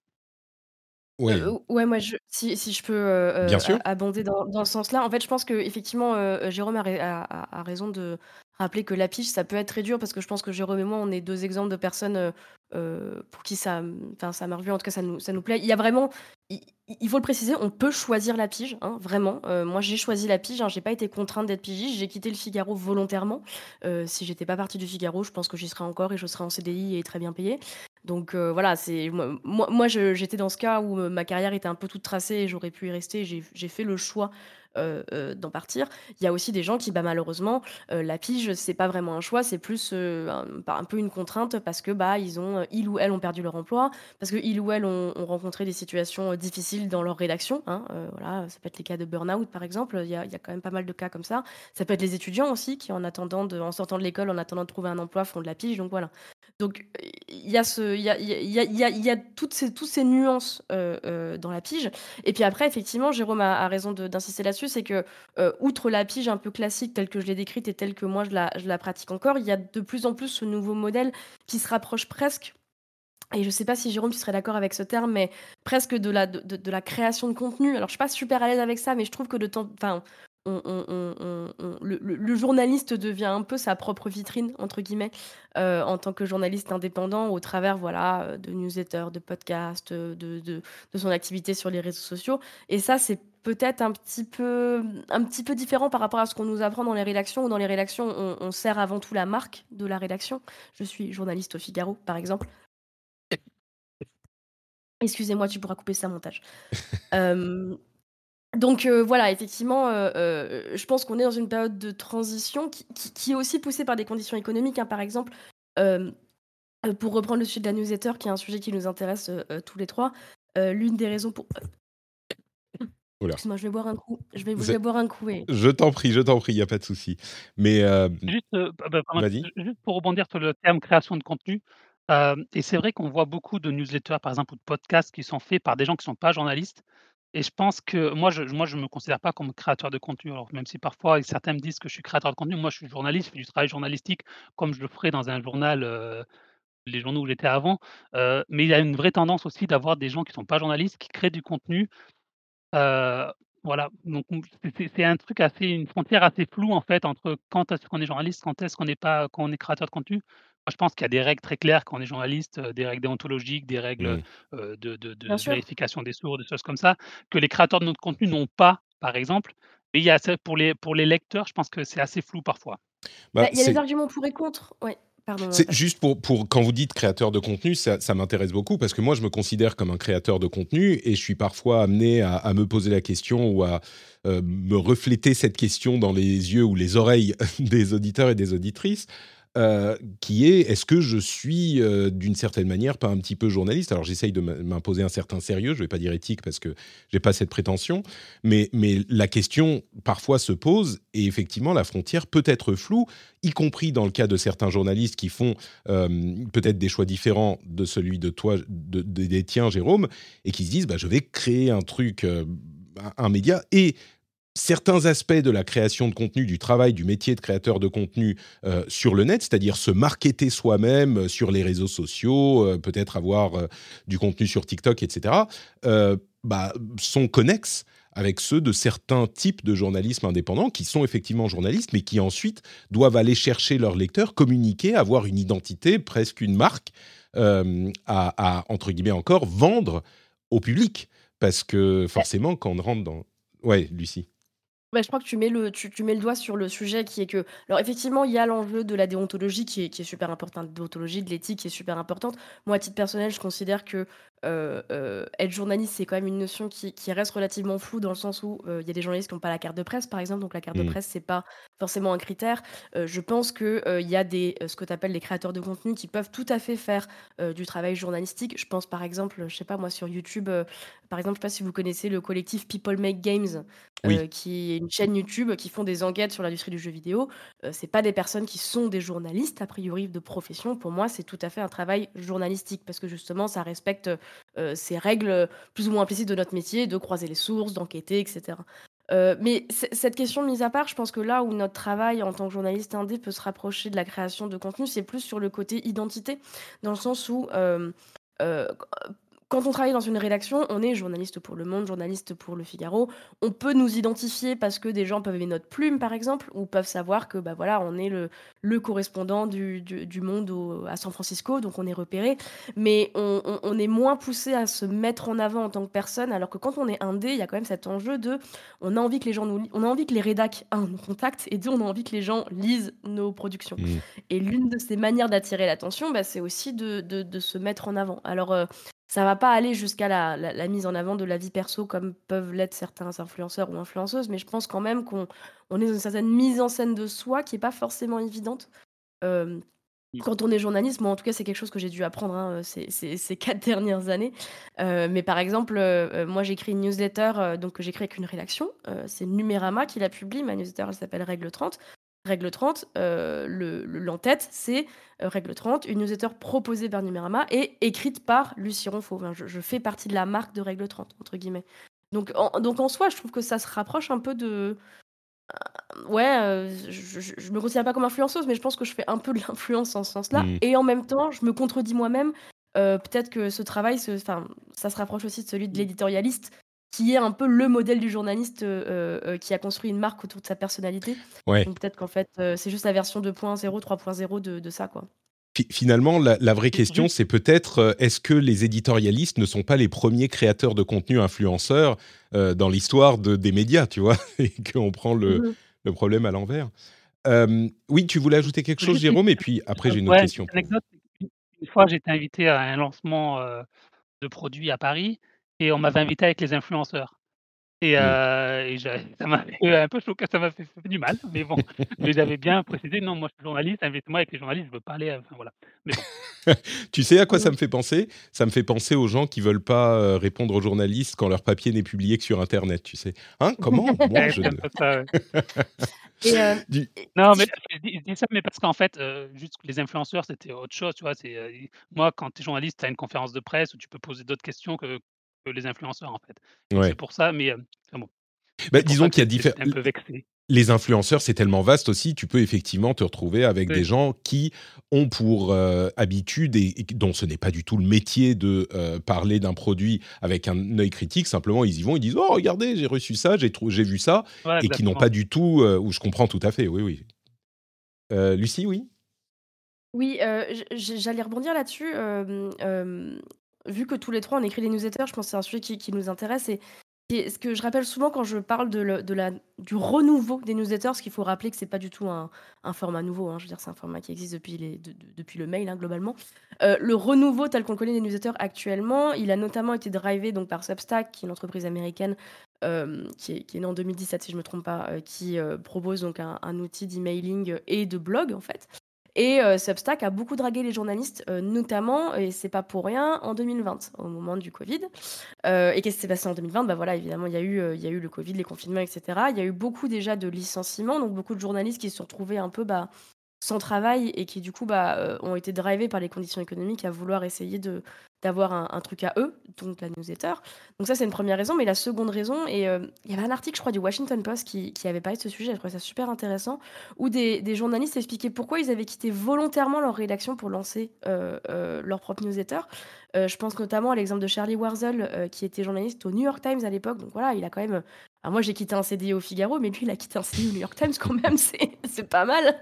Ouais. Euh, ouais, moi, je, si, si je peux euh, euh, abonder dans, dans ce sens-là. En fait, je pense qu'effectivement, euh, Jérôme a, a, a raison de rappeler que la pige, ça peut être très dur parce que je pense que Jérôme et moi, on est deux exemples de personnes euh, pour qui ça, ça m'a revu, en tout cas, ça nous, ça nous plaît. Il y a vraiment, il, il faut le préciser, on peut choisir la pige, hein, vraiment. Euh, moi, j'ai choisi la pige, hein, j'ai pas été contrainte d'être pigiste, j'ai quitté le Figaro volontairement. Euh, si j'étais pas partie du Figaro, je pense que j'y serais encore et je serais en C D I et très bien payée. Donc euh, voilà, c'est, moi, moi je, j'étais dans ce cas où ma carrière était un peu toute tracée et j'aurais pu y rester, j'ai, j'ai fait le choix euh, euh, d'en partir. Il y a aussi des gens qui, bah, malheureusement, euh, la pige, c'est pas vraiment un choix, c'est plus euh, un, un peu une contrainte parce que bah, ils, ont, ils ou elles ont perdu leur emploi, parce qu'ils ou elles ont, ont rencontré des situations difficiles dans leur rédaction. Hein, euh, voilà, ça peut être les cas de burn-out par exemple, il y a, il y a quand même pas mal de cas comme ça. Ça peut être les étudiants aussi qui, en, attendant de, en sortant de l'école, en attendant de trouver un emploi, font de la pige, donc voilà. Donc il y a ce il y a il y a il y a, y a toutes ces toutes ces nuances euh, euh, dans la pige. Et puis après, effectivement, Jérôme a, a raison de, d'insister là-dessus, c'est que euh, outre la pige un peu classique telle que je l'ai décrite et telle que moi je la je la pratique encore, il y a de plus en plus ce nouveau modèle qui se rapproche presque. Et je sais pas si Jérôme tu serais d'accord avec ce terme, mais presque de la de, de, de la création de contenu. Alors je suis pas super à l'aise avec ça, mais je trouve que de temps enfin On, on, on, on, le, le, le journaliste devient un peu sa propre vitrine, entre guillemets, euh, en tant que journaliste indépendant, au travers voilà, de newsletters, de podcasts, de, de, de son activité sur les réseaux sociaux. Et ça, c'est peut-être un petit peu, un petit peu différent par rapport à ce qu'on nous apprend dans les rédactions, où dans les rédactions, on, on sert avant tout la marque de la rédaction. Je suis journaliste au Figaro, par exemple. Excusez-moi, tu pourras couper ça au montage. euh, Donc euh, voilà, effectivement, euh, euh, je pense qu'on est dans une période de transition qui, qui, qui est aussi poussée par des conditions économiques. Hein, par exemple, euh, pour reprendre le sujet de la newsletter, qui est un sujet qui nous intéresse euh, tous les trois, euh, l'une des raisons pour... Excuse-moi, je vais boire un coup. Je vais, je vais boire un coup. Et... Je t'en prie, je t'en prie, il n'y a pas de souci. Mais euh... juste, euh, bah, vas-y. Juste pour rebondir sur le terme création de contenu, euh, et c'est vrai qu'on voit beaucoup de newsletters, par exemple, ou de podcasts qui sont faits par des gens qui ne sont pas journalistes. Et je pense que moi, je ne moi, je me considère pas comme créateur de contenu. Alors, même si parfois certains me disent que je suis créateur de contenu, moi je suis journaliste, je fais du travail journalistique comme je le ferais dans un journal. Euh, les journaux où j'étais avant, euh, mais il y a une vraie tendance aussi d'avoir des gens qui ne sont pas journalistes, qui créent du contenu. Euh, voilà, donc c'est, c'est un truc assez, une frontière assez floue en fait entre quand est-ce qu'on est journaliste, quand est-ce qu'on n'est pas, quand on est créateur de contenu. Moi, je pense qu'il y a des règles très claires quand on est journaliste, euh, des règles déontologiques, des règles euh, de, de, de vérification des sources, des choses comme ça, que les créateurs de notre contenu n'ont pas, par exemple. Mais il y a pour les pour les lecteurs, je pense que c'est assez flou parfois. Bah, bah, il y a c'est... des arguments pour et contre, ouais. Pardon. C'est juste pour, pour quand vous dites créateur de contenu, ça, ça m'intéresse beaucoup parce que moi je me considère comme un créateur de contenu et je suis parfois amené à, à me poser la question ou à euh, me refléter cette question dans les yeux ou les oreilles des auditeurs et des auditrices, euh, qui est est-ce que je suis euh, d'une certaine manière pas un petit peu journaliste? Alors j'essaye de m'imposer un certain sérieux, je ne vais pas dire éthique parce que j'ai pas cette prétention, mais, mais la question parfois se pose et effectivement la frontière peut être floue, y compris dans le cas de certains journalistes qui font euh, peut-être des choix différents de celui de toi, de, de, des tiens, Jérôme, et qui se disent bah, « je vais créer un truc, euh, un média ». Et certains aspects de la création de contenu, du travail, du métier de créateur de contenu euh, sur le net, c'est-à-dire se marketer soi-même sur les réseaux sociaux, euh, peut-être avoir euh, du contenu sur TikTok, et cetera, euh, bah, sont connexes avec ceux de certains types de journalisme indépendant qui sont effectivement journalistes, mais qui ensuite doivent aller chercher leurs lecteurs, communiquer, avoir une identité, presque une marque, euh, à, à, entre guillemets encore, vendre au public. Parce que forcément, quand on rentre dans... Ouais, Lucie. Bah, je crois que tu mets, le, tu, tu mets le doigt sur le sujet qui est que... Alors effectivement, il y a l'enjeu de la déontologie qui est, qui est super importante, déontologie, de l'éthique qui est super importante. Moi, à titre personnel, je considère que euh, euh, être journaliste, c'est quand même une notion qui, qui reste relativement floue dans le sens où il euh, y a des journalistes qui n'ont pas la carte de presse, par exemple. Donc la carte mmh. de presse, c'est pas forcément un critère. Euh, je pense qu'il euh, y a des, ce que tu appelles les créateurs de contenu qui peuvent tout à fait faire euh, du travail journalistique. Je pense par exemple, je sais pas moi, sur YouTube... Euh, Par exemple, je ne sais pas si vous connaissez le collectif People Make Games, oui. euh, qui est une chaîne YouTube qui font des enquêtes sur l'industrie du jeu vidéo. Euh, ce n'est pas des personnes qui sont des journalistes, a priori, de profession. Pour moi, c'est tout à fait un travail journalistique parce que justement, ça respecte euh, ces règles plus ou moins implicites de notre métier, de croiser les sources, d'enquêter, et cetera. Euh, mais c- cette question mise à part, je pense que là où notre travail en tant que journaliste indé peut se rapprocher de la création de contenu, c'est plus sur le côté identité, dans le sens où... Euh, euh, Quand on travaille dans une rédaction, on est journaliste pour Le Monde, journaliste pour Le Figaro. On peut nous identifier parce que des gens peuvent aimer notre plume, par exemple, ou peuvent savoir que bah voilà, on est le, le correspondant du, du, du Monde au, à San Francisco, donc on est repéré. Mais on, on, on est moins poussé à se mettre en avant en tant que personne, alors que quand on est indé, il y a quand même cet enjeu de, on a envie que les gens nous, on a envie que les rédacs, un, nous contactent, et deux, on a envie que les gens lisent nos productions. Mmh. Et l'une de ces manières d'attirer l'attention, bah, c'est aussi de, de, de se mettre en avant. Alors euh, ça va pas aller jusqu'à la, la, la mise en avant de la vie perso comme peuvent l'être certains influenceurs ou influenceuses, mais je pense quand même qu'on on est dans une certaine mise en scène de soi qui est pas forcément évidente. Euh, quand on est journaliste, moi en tout cas c'est quelque chose que j'ai dû apprendre hein, ces, ces, ces quatre dernières années. Euh, mais par exemple, euh, moi j'écris une newsletter euh, donc, que j'écris avec une rédaction, euh, c'est Numérama qui la publie, ma newsletter elle s'appelle Règle trente. Règle trente, euh, le, le, l'entête, c'est euh, Règle trente, une newsletter proposée par Numérama et écrite par Lucie Ronfaut. Enfin, je, je fais partie de la marque de Règle trente, entre guillemets. Donc en, donc en soi, je trouve que ça se rapproche un peu de... Euh, ouais, euh, je ne me considère pas comme influenceuse, mais je pense que je fais un peu de l'influence en ce sens-là. Mmh. Et en même temps, je me contredis moi-même. Euh, peut-être que ce travail, ce, ça se rapproche aussi de celui de l'éditorialiste, qui est un peu le modèle du journaliste euh, euh, qui a construit une marque autour de sa personnalité. Ouais. Donc peut-être qu'en fait, euh, c'est juste la version deux point zéro, trois point zéro de, de ça, quoi. F- finalement, la, la vraie question, c'est peut-être, euh, est-ce que les éditorialistes ne sont pas les premiers créateurs de contenu influenceurs euh, dans l'histoire de, des médias, tu vois, et qu'on prend le, mmh. le problème à l'envers. Euh, oui, tu voulais ajouter quelque chose, Jérôme, et puis après, j'ai une autre ouais, question. Une anecdote. Une fois, j'étais invité à un lancement euh, de produits à Paris, et on m'avait invité avec les influenceurs. Et, oui. euh, et ça m'a un peu choqué, ça m'a fait, fait du mal, mais bon, les avais bien précisé. Non, moi je suis journaliste, invitez-moi avec les journalistes, je veux parler. Enfin, voilà. Mais bon. Tu sais à quoi ça me fait penser ? Ça me fait penser aux gens qui veulent pas répondre aux journalistes quand leur papier n'est publié que sur Internet, tu sais. Hein ? Comment ? Moi, je... ça, ouais. Et euh... du... Non, mais je dis, je dis ça, mais parce qu'en fait, euh, juste les influenceurs, c'était autre chose, tu vois. C'est euh, moi, quand t'es journaliste, t'as une conférence de presse où tu peux poser d'autres questions que les influenceurs, en fait. Ouais. C'est pour ça, mais... Euh, bon. Bah, disons qu'il y a différents... un peu vexé. Les influenceurs, c'est tellement vaste aussi, tu peux effectivement te retrouver avec oui. des gens qui ont pour euh, habitude, et, et dont ce n'est pas du tout le métier de euh, parler d'un produit avec un œil critique, simplement ils y vont, ils disent « Oh, regardez, j'ai reçu ça, j'ai, trou- j'ai vu ça ouais, », et qui n'ont pas du tout... Euh, où je comprends tout à fait, oui, oui. Euh, Lucie, oui Oui, euh, j- j'allais rebondir là-dessus... Euh, euh... Vu que tous les trois on écrit des newsletters, je pense que c'est un sujet qui, qui nous intéresse. Et, et ce que je rappelle souvent quand je parle de le, de la, du renouveau des newsletters, ce qu'il faut rappeler que c'est pas du tout un, un format nouveau. Hein, je veux dire, c'est un format qui existe depuis, les, de, de, depuis le mail hein, globalement. Euh, le renouveau tel qu'on le connaît des newsletters actuellement, il a notamment été drivé donc par Substack, qui est une entreprise américaine euh, qui, est, qui est née en deux mille dix-sept si je me trompe pas, euh, qui euh, propose donc un, un outil d'emailing et de blog en fait. Et euh, Substack a beaucoup dragué les journalistes, euh, notamment, et c'est pas pour rien, en deux mille vingt, au moment du Covid. Euh, et qu'est-ce qui s'est passé en deux mille vingt ? Bah voilà, évidemment, il y a eu, euh, il y a eu le Covid, les confinements, et cetera. Il y a eu beaucoup déjà de licenciements, donc beaucoup de journalistes qui se sont retrouvés un peu bah, sans travail et qui, du coup, bah, euh, ont été drivés par les conditions économiques à vouloir essayer de, d'avoir un, un truc à eux, donc la newsletter. Donc ça, c'est une première raison. Mais la seconde raison, et euh, il y avait un article, je crois, du Washington Post qui, qui avait parlé de ce sujet, je trouvais ça super intéressant, où des, des journalistes expliquaient pourquoi ils avaient quitté volontairement leur rédaction pour lancer euh, euh, leur propre newsletter. Euh, je pense notamment à l'exemple de Charlie Warzel, euh, qui était journaliste au New York Times à l'époque. Donc voilà, il a quand même... Alors moi, j'ai quitté un C D I au Figaro, mais lui, il a quitté un C D I au New York Times quand même, c'est, c'est pas mal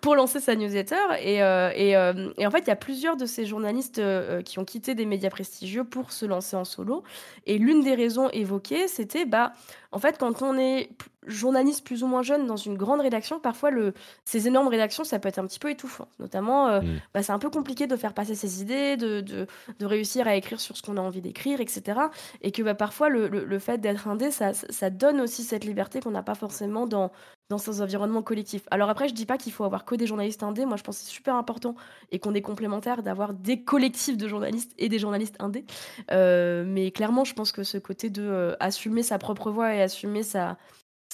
pour lancer sa newsletter. Et, euh, et, euh, et en fait, il y a plusieurs de ces journalistes euh, qui ont quitté des médias prestigieux pour se lancer en solo. Et l'une des raisons évoquées, c'était, bah, en fait, quand on est p- journaliste plus ou moins jeune dans une grande rédaction, parfois, le, ces énormes rédactions, ça peut être un petit peu étouffant. Notamment, euh, mmh. bah, c'est un peu compliqué de faire passer ses idées, de, de, de réussir à écrire sur ce qu'on a envie d'écrire, et cetera. Et que bah, parfois, le, le, le fait d'être indé, ça, ça donne aussi cette liberté qu'on n'a pas forcément dans... dans ces environnements collectifs. Alors après, je dis pas qu'il faut avoir que des journalistes indés. Moi, je pense que c'est super important et qu'on est complémentaire d'avoir des collectifs de journalistes et des journalistes indés. Euh, mais clairement, je pense que ce côté de euh, assumer sa propre voix et assumer sa,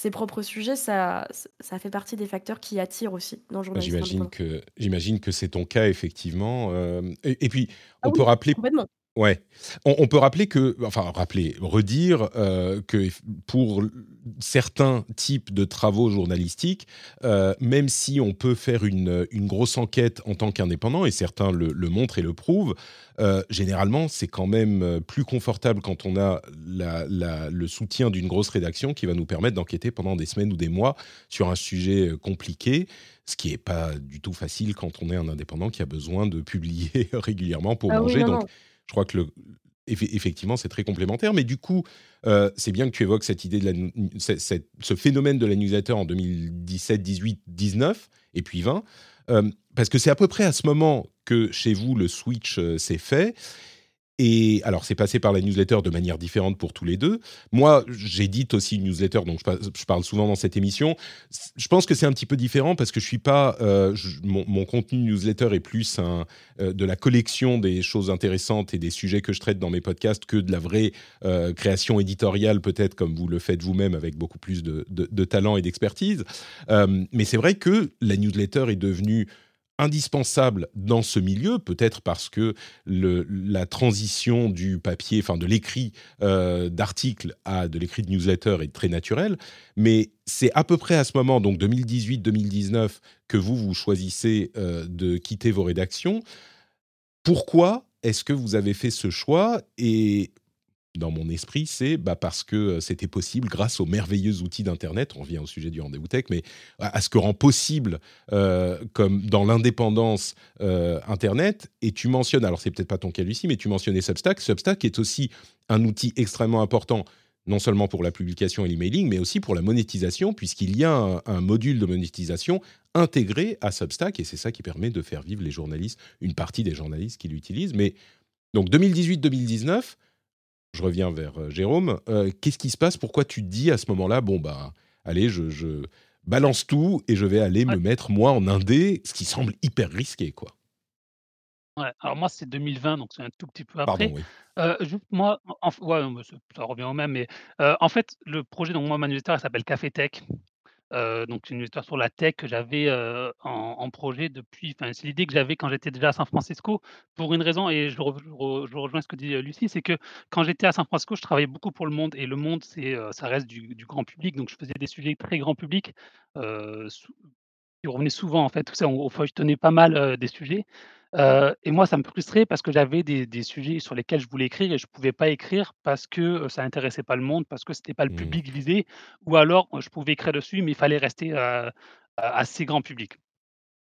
ses propres sujets, ça, ça fait partie des facteurs qui attirent aussi dans le journalisme. J'imagine que, j'imagine que c'est ton cas, effectivement. Euh, et, et puis, on ah oui, peut rappeler... Complètement. Ouais, on, on peut rappeler que, enfin rappeler, redire euh, que pour certains types de travaux journalistiques, euh, même si on peut faire une, une grosse enquête en tant qu'indépendant, et certains le, le montrent et le prouvent, euh, généralement c'est quand même plus confortable quand on a la, la, le soutien d'une grosse rédaction qui va nous permettre d'enquêter pendant des semaines ou des mois sur un sujet compliqué. Ce qui n'est pas du tout facile quand on est un indépendant qui a besoin de publier régulièrement pour ah manger. Oui, non, donc, non. Je crois que le, effectivement, c'est très complémentaire. Mais du coup, euh, c'est bien que tu évoques cette idée de la, cette, cette, ce phénomène de la newsletter en deux mille dix-sept, dix-huit, dix-neuf et puis vingt. Euh, parce que c'est à peu près à ce moment que chez vous, le switch euh, s'est fait. Et alors, c'est passé par la newsletter de manière différente pour tous les deux. Moi, j'édite aussi une newsletter, donc je parle souvent dans cette émission. Je pense que c'est un petit peu différent parce que je suis pas... Euh, je, mon, mon contenu newsletter est plus un, euh, de la collection des choses intéressantes et des sujets que je traite dans mes podcasts que de la vraie euh, création éditoriale, peut-être, comme vous le faites vous-même, avec beaucoup plus de, de, de talent et d'expertise. Euh, mais c'est vrai que la newsletter est devenue... indispensable dans ce milieu, peut-être parce que le, la transition du papier, enfin de l'écrit euh, d'article à de l'écrit de newsletter est très naturelle, mais c'est à peu près à ce moment, donc deux mille dix-huit, deux mille dix-neuf, que vous, vous choisissez euh, de quitter vos rédactions. Pourquoi est-ce que vous avez fait ce choix ? Et dans mon esprit, c'est bah, parce que c'était possible grâce aux merveilleux outils d'Internet. On revient au sujet du Rendez-vous Tech, mais à ce que rend possible, euh, comme dans l'indépendance, euh, Internet. Et tu mentionnes, alors c'est peut-être pas ton cas, Lucie, mais tu mentionnais Substack. Substack est aussi un outil extrêmement important, non seulement pour la publication et l'emailing, mais aussi pour la monétisation, puisqu'il y a un, un module de monétisation intégré à Substack, et c'est ça qui permet de faire vivre les journalistes, une partie des journalistes qui l'utilisent. Mais donc deux mille dix-huit, deux mille dix-neuf... Je reviens vers Jérôme. Euh, qu'est-ce qui se passe? Pourquoi tu dis à ce moment-là, bon, bah, allez, je, je balance tout et je vais aller ouais. me mettre, moi, en indé, ce qui semble hyper risqué, quoi. Ouais, alors moi, c'est deux mille vingt, donc c'est un tout petit peu après. Pardon, oui. Euh, je, moi, en, ouais, ça revient au même, mais euh, en fait, le projet, donc moi, ma newsletter s'appelle Café Tech. Euh, donc une histoire sur la tech que j'avais euh, en, en projet depuis, enfin c'est l'idée que j'avais quand j'étais déjà à San Francisco pour une raison, et je, re, je, re, je rejoins ce que dit Lucie, c'est que quand j'étais à San Francisco je travaillais beaucoup pour Le Monde, et Le Monde c'est, euh, ça reste du, du grand public, donc je faisais des sujets très grand public euh, sou, qui revenaient souvent en fait, tout ça, on, on feuilletonnait pas mal euh, des sujets euh, et moi ça me frustrait parce que j'avais des, des sujets sur lesquels je voulais écrire et je pouvais pas écrire parce que euh, ça intéressait pas le monde, parce que c'était pas le mmh. public visé, ou alors je pouvais écrire dessus mais il fallait rester euh, assez grand public.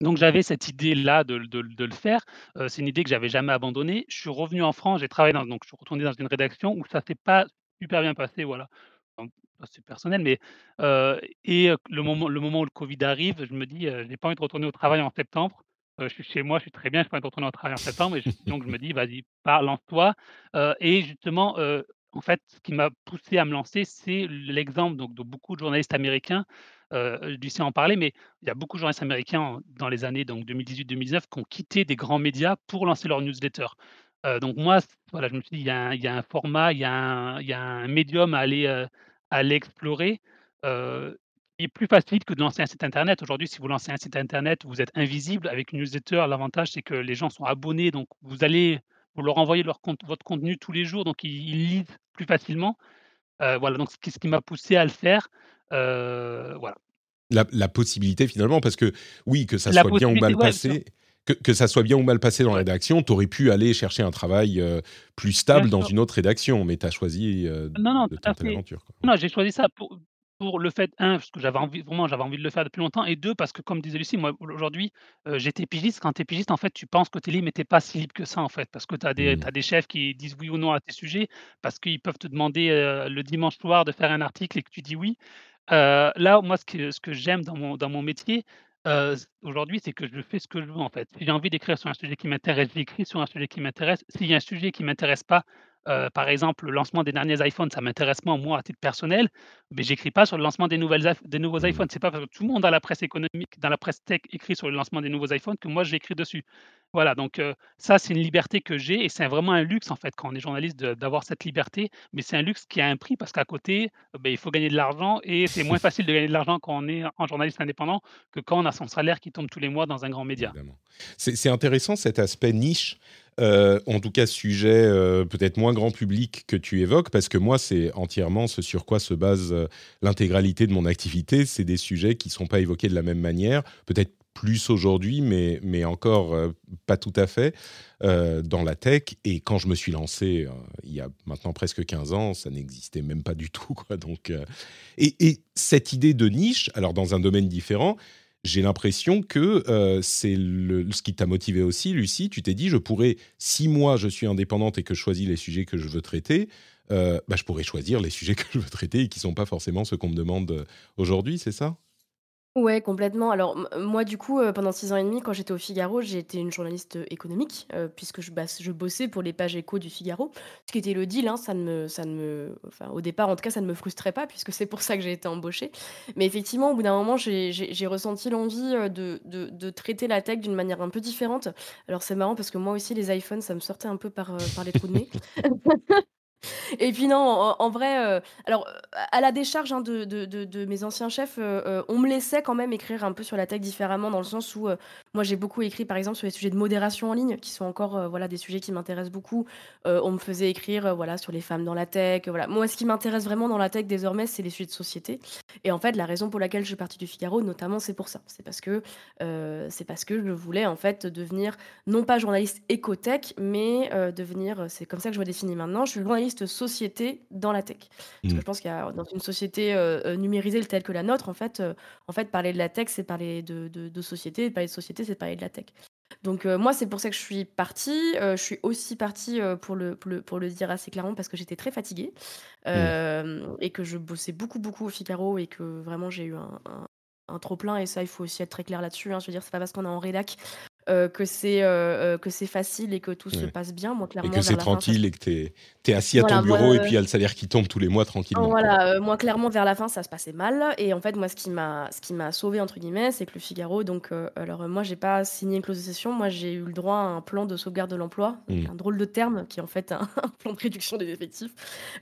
Donc j'avais cette idée-là de, de, de le faire, euh, c'est une idée que j'avais jamais abandonnée. Je suis revenu en France, j'ai travaillé dans, donc je suis retourné dans une rédaction où ça s'est pas super bien passé, voilà. Donc, c'est personnel, mais euh, et le moment, le moment où le Covid arrive, je me dis, euh, j'ai pas envie de retourner au travail en septembre. Euh, je suis chez moi, je suis très bien, je n'ai pas envie de retourner au travail en septembre. Et je, donc, je me dis, vas-y, pars, lance-toi. Euh, et justement, euh, en fait, ce qui m'a poussé à me lancer, c'est l'exemple donc, de beaucoup de journalistes américains. Euh, Lucie en parlait, mais il y a beaucoup de journalistes américains dans les années donc deux mille dix-huit deux mille dix-neuf qui ont quitté des grands médias pour lancer leur newsletter. Euh, donc, moi, voilà, je me suis dit, il y a un, il y a un format, il y a un, il y a un médium à aller, euh, à aller explorer. Euh, Il est plus facile que de lancer un site internet. Aujourd'hui, si vous lancez un site internet, vous êtes invisible. Avec une newsletter, l'avantage, c'est que les gens sont abonnés. Donc, vous allez vous leur envoyer leur compte, votre contenu tous les jours. Donc, ils, ils lisent plus facilement. Euh, voilà, donc, ce qui, ce qui m'a poussé à le faire. Euh, voilà. La, la possibilité, finalement, parce que, oui, que ça la soit bien ou mal ouais, passé... Que, que ça soit bien ou mal passé dans la rédaction, tu aurais pu aller chercher un travail euh, plus stable dans une autre rédaction, mais tu as choisi euh, non, non, de tenter l'aventure. Non, j'ai choisi ça pour... Pour le fait, un, parce que j'avais envie, vraiment, j'avais envie de le faire depuis longtemps, et deux, parce que, comme disait Lucie, moi, aujourd'hui, euh, j'étais pigiste. Quand tu es pigiste, en fait, tu penses que tu es libre, mais tu n'es pas si libre que ça, en fait, parce que tu as des, t'as des chefs qui disent oui ou non à tes sujets, parce qu'ils peuvent te demander euh, le dimanche soir de faire un article et que tu dis oui. Euh, là, moi, ce que, ce que j'aime dans mon, dans mon métier, euh, aujourd'hui, c'est que je fais ce que je veux, en fait. Si j'ai envie d'écrire sur un sujet qui m'intéresse, j'écris sur un sujet qui m'intéresse. S'il y a un sujet qui ne m'intéresse pas, Euh, par exemple, le lancement des derniers iPhones, ça m'intéresse moins, moi, à titre personnel, mais je n'écris pas sur le lancement des, nouvelles, des nouveaux iPhones. Ce n'est pas parce que tout le monde dans la presse économique, dans la presse tech, écrit sur le lancement des nouveaux iPhones que moi, j'écris dessus. Voilà, donc euh, ça, c'est une liberté que j'ai et c'est vraiment un luxe, en fait, quand on est journaliste, de, d'avoir cette liberté, mais c'est un luxe qui a un prix parce qu'à côté, euh, ben, il faut gagner de l'argent et c'est moins facile de gagner de l'argent quand on est en journaliste indépendant que quand on a son salaire qui tombe tous les mois dans un grand média. C'est, c'est intéressant cet aspect niche. Euh, en tout cas, sujet euh, peut-être moins grand public que tu évoques, parce que moi, c'est entièrement ce sur quoi se base euh, l'intégralité de mon activité. C'est des sujets qui ne sont pas évoqués de la même manière, peut-être plus aujourd'hui, mais, mais encore euh, pas tout à fait, euh, dans la tech. Et quand je me suis lancé, euh, il y a maintenant presque quinze ans, ça n'existait même pas du tout, quoi. Donc, euh, et, et cette idée de niche, alors dans un domaine différent, j'ai l'impression que euh, c'est le, ce qui t'a motivé aussi, Lucie. Tu t'es dit, je pourrais, si moi je suis indépendante et que je choisis les sujets que je veux traiter, euh, bah, je pourrais choisir les sujets que je veux traiter et qui ne sont pas forcément ceux qu'on me demande aujourd'hui, c'est ça ? Ouais, complètement. Alors m- moi, du coup, euh, pendant six ans et demi, quand j'étais au Figaro, j'étais une journaliste économique, euh, puisque je, bas- je bossais pour les pages éco du Figaro, ce qui était le deal. Hein, ça ne me, ça ne me, enfin, au départ, en tout cas, ça ne me frustrait pas, puisque c'est pour ça que j'ai été embauchée. Mais effectivement, au bout d'un moment, j'ai, j'ai, j'ai ressenti l'envie de, de, de traiter la tech d'une manière un peu différente. Alors c'est marrant parce que moi aussi, les iPhones, ça me sortait un peu par, euh, par les trous de nez. Et puis non, en, en vrai, euh, alors à la décharge hein, de, de, de, de mes anciens chefs, euh, on me laissait quand même écrire un peu sur la tech différemment, dans le sens où euh, moi j'ai beaucoup écrit par exemple sur les sujets de modération en ligne, qui sont encore euh, voilà, des sujets qui m'intéressent beaucoup. Euh, on me faisait écrire euh, voilà, sur les femmes dans la tech. Euh, voilà. Moi, ce qui m'intéresse vraiment dans la tech désormais, c'est les sujets de société. Et en fait, la raison pour laquelle je suis partie du Figaro, notamment, c'est pour ça. C'est parce que, euh, c'est parce que je voulais en fait devenir, non pas journaliste éco-tech, mais euh, devenir, c'est comme ça que je me définis maintenant, je suis journaliste société dans la tech. Parce que je pense qu'il y a dans une société euh, numérisée telle que la nôtre, en fait, euh, en fait, parler de la tech, c'est parler de, de, de société, et parler de société, c'est parler de la tech. Donc euh, moi, c'est pour ça que je suis partie. Euh, je suis aussi partie, euh, pour, le, pour, le, pour le dire assez clairement, parce que j'étais très fatiguée euh, mmh. et que je bossais beaucoup, beaucoup au Figaro et que vraiment, j'ai eu un, un, un trop-plein. Et ça, il faut aussi être très clair là-dessus. Hein. Je veux dire, c'est pas parce qu'on est en rédac euh, que, c'est, euh, que c'est facile et que tout ouais. se passe bien. Moi, clairement, et que c'est tranquille fin, ça... et que t'es, t'es assis à voilà, ton bureau moi, euh... et puis il y a le salaire qui tombe tous les mois tranquillement. Voilà, euh, moi, clairement, vers la fin, ça se passait mal. Et en fait, moi, ce qui m'a, ce qui m'a sauvée, entre guillemets, c'est que Le Figaro, donc, euh, alors moi, j'ai pas signé une clause de cession. Moi, j'ai eu le droit à un plan de sauvegarde de l'emploi, mmh. un drôle de terme qui est en fait un, un plan de réduction des effectifs,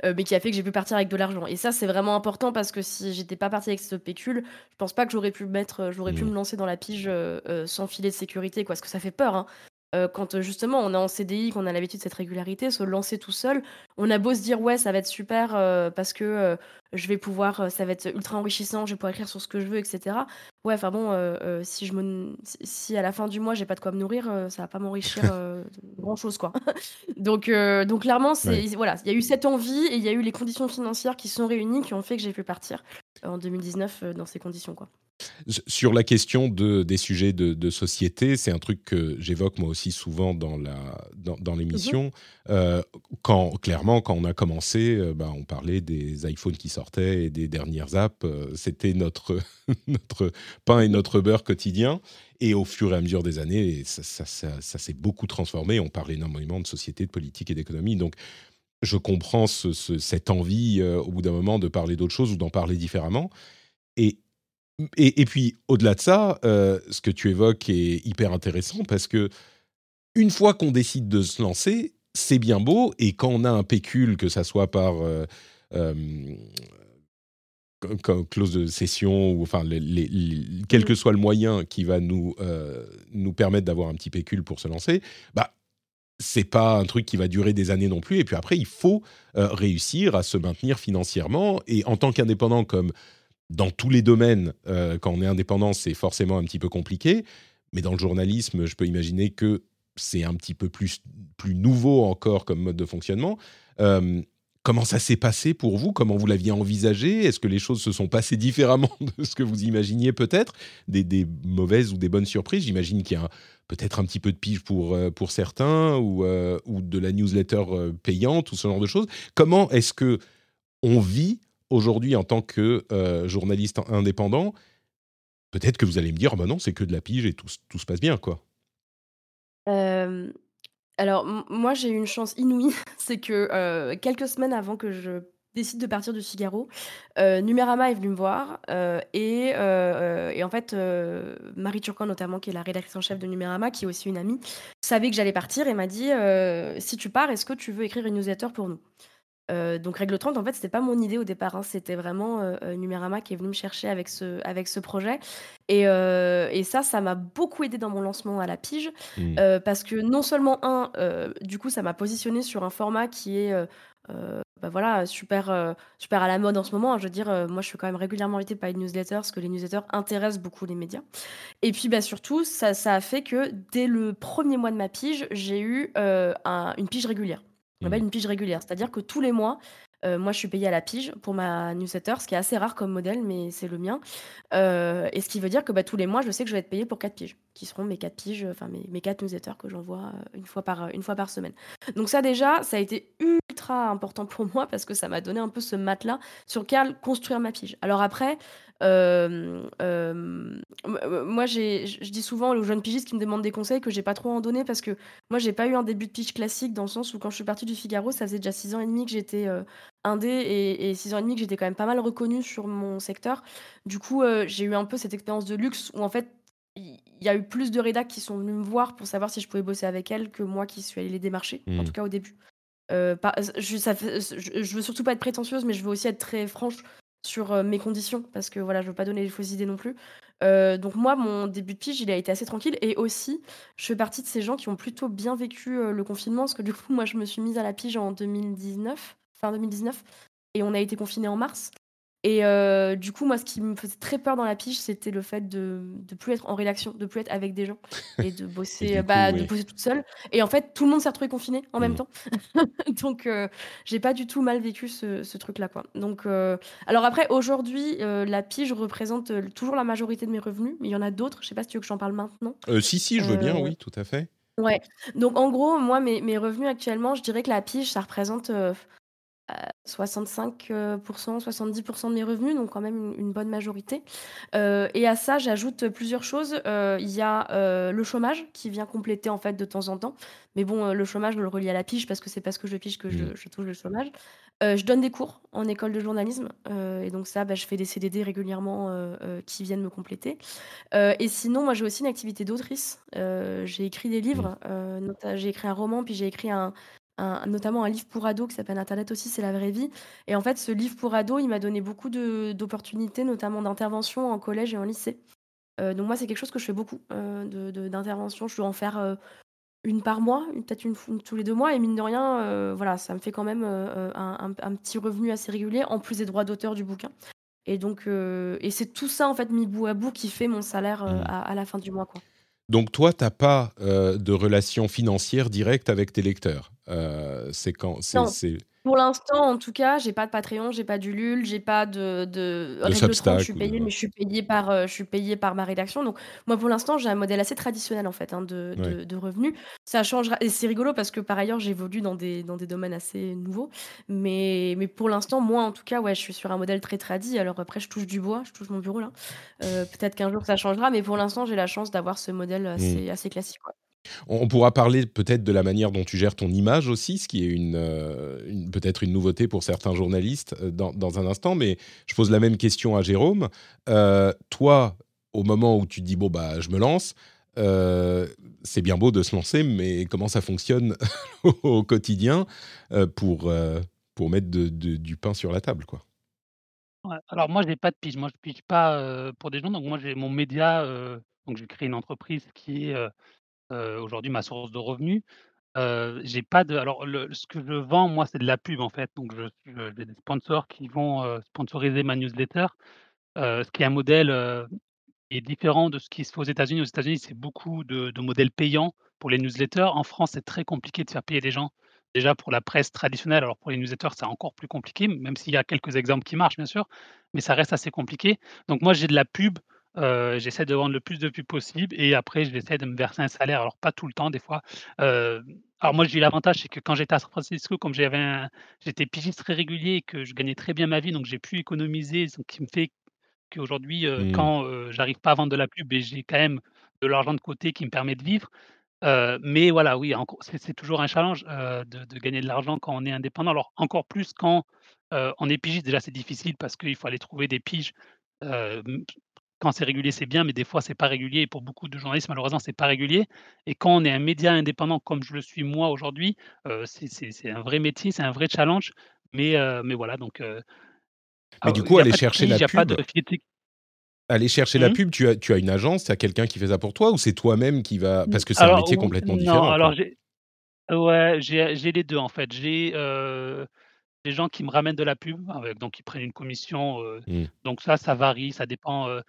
euh, mais qui a fait que j'ai pu partir avec de l'argent. Et ça, c'est vraiment important parce que si j'étais pas partie avec ce pécule, je pense pas que j'aurais pu mettre, j'aurais mmh. pu me lancer dans la pige euh, sans filet de sécurité, quoi, parce que ça fait peur. Hein. Euh, quand justement on est en C D I, qu'on a l'habitude de cette régularité, se lancer tout seul, on a beau se dire ouais, ça va être super euh, parce que euh, je vais pouvoir, euh, ça va être ultra enrichissant, je vais pouvoir écrire sur ce que je veux, et cetera. Ouais, enfin bon, euh, euh, si je me, si à la fin du mois j'ai pas de quoi me nourrir, euh, ça va pas m'enrichir euh, grand chose quoi. donc euh, donc clairement c'est ouais. voilà, il y a eu cette envie et il y a eu les conditions financières qui sont réunies qui ont fait que j'ai pu partir euh, en deux mille dix-neuf euh, dans ces conditions quoi. Sur la question de, des sujets de, de société, c'est un truc que j'évoque moi aussi souvent dans, la, dans, dans l'émission. Mmh. Euh, quand, clairement, quand on a commencé, euh, bah, on parlait des iPhones qui sortaient et des dernières apps. Euh, c'était notre, notre pain et notre beurre quotidien. Et au fur et à mesure des années, ça, ça, ça, ça s'est beaucoup transformé. On parle énormément de société, de politique et d'économie. Donc, je comprends ce, ce, cette envie, euh, au bout d'un moment, de parler d'autres choses ou d'en parler différemment. Et Et, et puis, au-delà de ça, euh, ce que tu évoques est hyper intéressant parce que une fois qu'on décide de se lancer, c'est bien beau. Et quand on a un pécule, que ça soit par euh, euh, clause de cession ou enfin, les, les, les, quel que soit le moyen qui va nous euh, nous permettre d'avoir un petit pécule pour se lancer, bah c'est pas un truc qui va durer des années non plus. Et puis après, il faut euh, réussir à se maintenir financièrement et en tant qu'indépendant comme dans tous les domaines, euh, quand on est indépendant, c'est forcément un petit peu compliqué. Mais dans le journalisme, je peux imaginer que c'est un petit peu plus, plus nouveau encore comme mode de fonctionnement. Euh, comment ça s'est passé pour vous ? Comment vous l'aviez envisagé ? Est-ce que les choses se sont passées différemment de ce que vous imaginiez peut-être ? des, des mauvaises ou des bonnes surprises ? J'imagine qu'il y a un, peut-être un petit peu de pige pour, pour certains ou, euh, ou de la newsletter payante ou ce genre de choses. Comment est-ce qu'on vit aujourd'hui, en tant que euh, journaliste indépendant? Peut-être que vous allez me dire, bah non, c'est que de la pige et tout, tout se passe bien, quoi. Euh, alors, m- moi, j'ai eu une chance inouïe. C'est que euh, quelques semaines avant que je décide de partir du Figaro, euh, Numérama est venu me voir. Euh, et, euh, et en fait, euh, Marie Turquin, notamment, qui est la rédactrice en chef de Numérama, qui est aussi une amie, savait que j'allais partir et m'a dit, euh, si tu pars, est-ce que tu veux écrire une newsletter pour nous ? Euh, donc Règle trente, en fait, c'était pas mon idée au départ, hein. C'était vraiment euh, Numérama qui est venu me chercher avec ce, avec ce projet. Et, euh, et ça, ça m'a beaucoup aidé dans mon lancement à la pige, mmh. euh, parce que non seulement, un, euh, du coup, ça m'a positionnée sur un format qui est... Euh, euh, Bah voilà, super, euh, super à la mode en ce moment. Hein, je veux dire, euh, moi, je suis quand même régulièrement invitée par les newsletters parce que les newsletters intéressent beaucoup les médias. Et puis, bah, surtout, ça, ça a fait que dès le premier mois de ma pige, j'ai eu euh, un, une pige régulière. On appelle une pige régulière, c'est-à-dire que tous les mois, euh, moi je suis payée à la pige pour ma newsletter, ce qui est assez rare comme modèle, mais c'est le mien. Euh, et ce qui veut dire que bah, tous les mois, je sais que je vais être payée pour quatre piges, qui seront mes quatre piges, enfin mes, mes quatre newsletters que j'envoie une fois par, une fois par semaine. Donc ça déjà, ça a été ultra important pour moi parce que ça m'a donné un peu ce matelas sur lequel construire ma pige. Alors après, Euh, euh, moi j'ai, je dis souvent aux jeunes pigistes qui me demandent des conseils que j'ai pas trop en donné parce que moi j'ai pas eu un début de pitch classique dans le sens où quand je suis partie du Figaro ça faisait déjà six ans et demi que j'étais euh, indé et, et six ans et demi que j'étais quand même pas mal reconnue sur mon secteur. Du coup euh, j'ai eu un peu cette expérience de luxe où en fait il y a eu plus de rédacs qui sont venus me voir pour savoir si je pouvais bosser avec elles que moi qui suis allée les démarcher, mmh. en tout cas au début. euh, par, je, ça, je, je veux surtout pas être prétentieuse mais je veux aussi être très franche sur mes conditions, parce que voilà, je veux pas donner les fausses idées non plus. Euh, donc moi, mon début de pige, il a été assez tranquille. Et aussi, je fais partie de ces gens qui ont plutôt bien vécu euh, le confinement, parce que du coup, moi, je me suis mise à la pige en deux mille dix-neuf, fin deux mille dix-neuf, et on a été confinés en mars. Et euh, du coup, moi, ce qui me faisait très peur dans la pige, c'était le fait de de plus être en rédaction, de plus être avec des gens et de bosser, et coup, bah, oui. de bosser toute seule. Et en fait, tout le monde s'est retrouvé confiné en mmh. même temps. Donc, euh, j'ai pas du tout mal vécu ce, ce truc-là, quoi. Donc, euh, alors après, aujourd'hui, euh, la pige représente toujours la majorité de mes revenus, mais il y en a d'autres. Je sais pas si tu veux que j'en parle maintenant. Euh, si, si, je veux euh, bien, oui, tout à fait. Ouais. Donc, en gros, moi, mes, mes revenus actuellement, je dirais que la pige, ça représente... Euh, soixante-cinq pour cent, soixante-dix pour cent de mes revenus, donc quand même une, une bonne majorité. Euh, et à ça, j'ajoute plusieurs choses. Il euh, y a euh, le chômage qui vient compléter en fait de temps en temps. Mais bon, euh, le chômage, je le relie à la pige parce que c'est parce que je pige que je, je touche le chômage. Euh, je donne des cours en école de journalisme. Euh, et donc ça, bah, je fais des C D D régulièrement euh, euh, qui viennent me compléter. Euh, et sinon, moi, j'ai aussi une activité d'autrice. Euh, j'ai écrit des livres. Euh, j'ai écrit un roman, puis j'ai écrit un... Un, notamment un livre pour ados qui s'appelle Internet aussi C'est la vraie vie, et en fait ce livre pour ados il m'a donné beaucoup de, d'opportunités, notamment d'intervention en collège et en lycée, euh, donc moi c'est quelque chose que je fais beaucoup, euh, de, de, d'intervention. Je dois en faire euh, une par mois, une, peut-être une, une tous les deux mois, et mine de rien euh, voilà, ça me fait quand même euh, un, un, un petit revenu assez régulier en plus des droits d'auteur du bouquin, et donc euh, et c'est tout ça en fait mis bout à bout qui fait mon salaire euh, à, à la fin du mois quoi. Donc toi, tu n'as pas euh, de relation financière directe avec tes lecteurs. Euh, c'est quand, c'est, non, c'est... Pour l'instant, en tout cas, je n'ai pas de Patreon, je n'ai pas d'Ulule, je n'ai pas de... de... de Substack. Je suis payée, de... mais je suis payée, par, euh, je suis payée par ma rédaction. Donc moi, pour l'instant, j'ai un modèle assez traditionnel en fait, hein, de, ouais. de, de revenus. Ça changera. Et c'est rigolo parce que par ailleurs, j'évolue dans des, dans des domaines assez nouveaux. Mais, mais pour l'instant, moi, en tout cas, ouais, je suis sur un modèle très tradi. Alors après, je touche du bois, je touche mon bureau là. Euh, peut-être qu'un jour, ça changera. Mais pour l'instant, j'ai la chance d'avoir ce modèle assez, mmh. assez classique. Ouais. On pourra parler peut-être de la manière dont tu gères ton image aussi, ce qui est une, euh, une, peut-être une nouveauté pour certains journalistes euh, dans, dans un instant, mais je pose la même question à Jérôme. Euh, toi, au moment où tu te dis « bon, bah, je me lance euh, », c'est bien beau de se lancer, mais comment ça fonctionne au quotidien euh, pour, euh, pour mettre de, de, du pain sur la table quoi. Ouais, alors moi, je n'ai pas de pitch. Moi, je ne pitch pas euh, pour des gens, donc moi, j'ai mon média, euh, donc j'ai créé une entreprise qui est... Euh, Euh, aujourd'hui, ma source de revenus, euh, j'ai pas de. Alors, le, ce que je vends, moi, c'est de la pub en fait. Donc, je, je, j'ai des sponsors qui vont euh, sponsoriser ma newsletter, euh, ce qui est un modèle euh, qui est différent de ce qui se fait aux États-Unis. Aux États-Unis, c'est beaucoup de, de modèles payants pour les newsletters. En France, c'est très compliqué de faire payer des gens. Déjà pour la presse traditionnelle, alors pour les newsletters, c'est encore plus compliqué, même s'il y a quelques exemples qui marchent, bien sûr, mais ça reste assez compliqué. Donc, moi, j'ai de la pub. Euh, j'essaie de vendre le plus de pubs possible et après j'essaie de me verser un salaire, alors pas tout le temps des fois. Euh, alors moi j'ai eu l'avantage, c'est que quand j'étais à San Francisco, comme j'avais un, j'étais pigiste très régulier et que je gagnais très bien ma vie, donc j'ai pu économiser, ce qui me fait qu'aujourd'hui euh, mmh. quand euh, j'arrive pas à vendre de la pub, et j'ai quand même de l'argent de côté qui me permet de vivre. Euh, mais voilà, oui, en, c'est, c'est toujours un challenge euh, de, de gagner de l'argent quand on est indépendant, alors encore plus quand euh, on est pigiste. Déjà c'est difficile parce qu'il faut aller trouver des piges. euh, Quand c'est régulier, c'est bien, mais des fois, c'est pas régulier. Et pour beaucoup de journalistes, malheureusement, c'est pas régulier. Et quand on est un média indépendant, comme je le suis moi aujourd'hui, euh, c'est, c'est, c'est un vrai métier, c'est un vrai challenge. Mais, euh, mais voilà, donc. Euh, mais alors, du coup, aller chercher la pub. Aller chercher la pub, tu as, tu as une agence, tu as quelqu'un qui fait ça pour toi, ou c'est toi-même qui va. Parce que c'est alors, un métier complètement non, différent. Alors, j'ai... Ouais, j'ai, j'ai les deux, en fait. J'ai. Euh... Des gens qui me ramènent de la pub, avec, donc ils prennent une commission. Euh, mmh. Donc ça, ça varie, ça dépend. Euh,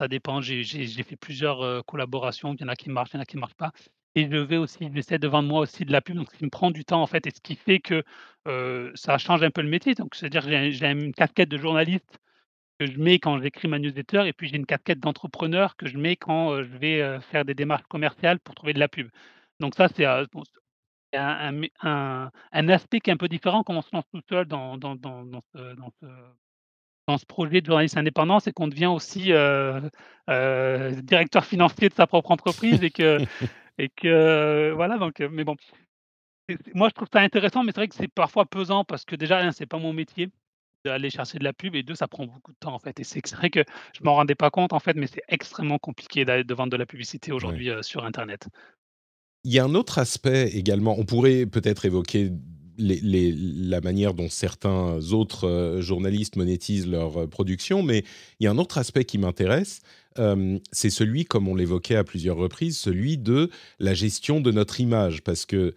ça dépend. J'ai, j'ai, j'ai fait plusieurs euh, collaborations. Il y en a qui marchent, il y en a qui ne marchent pas. Et je vais aussi, j'essaie de vendre moi aussi de la pub. Donc ce qui me prend du temps en fait, et ce qui fait que euh, ça change un peu le métier. Donc c'est-à-dire que j'ai, j'ai une casquette de journaliste que je mets quand j'écris ma newsletter, et puis j'ai une casquette d'entrepreneur que je mets quand euh, je vais euh, faire des démarches commerciales pour trouver de la pub. Donc ça, c'est euh, bon, Un, un, un aspect qui est un peu différent quand on se lance tout seul dans, dans, dans, dans, ce, dans, ce, dans ce projet de journaliste indépendant, c'est qu'on devient aussi euh, euh, directeur financier de sa propre entreprise et que, et que voilà, donc, mais bon, c'est, moi je trouve ça intéressant, mais c'est vrai que c'est parfois pesant parce que déjà, un, c'est pas mon métier d'aller chercher de la pub, et deux, ça prend beaucoup de temps en fait, et c'est vrai que je m'en rendais pas compte en fait, mais c'est extrêmement compliqué de vendre de la publicité aujourd'hui, oui. euh, sur Internet. Il y a un autre aspect également. On pourrait peut-être évoquer les, les, la manière dont certains autres journalistes monétisent leur production, mais il y a un autre aspect qui m'intéresse. Euh, c'est celui, comme on l'évoquait à plusieurs reprises, celui de la gestion de notre image. Parce que,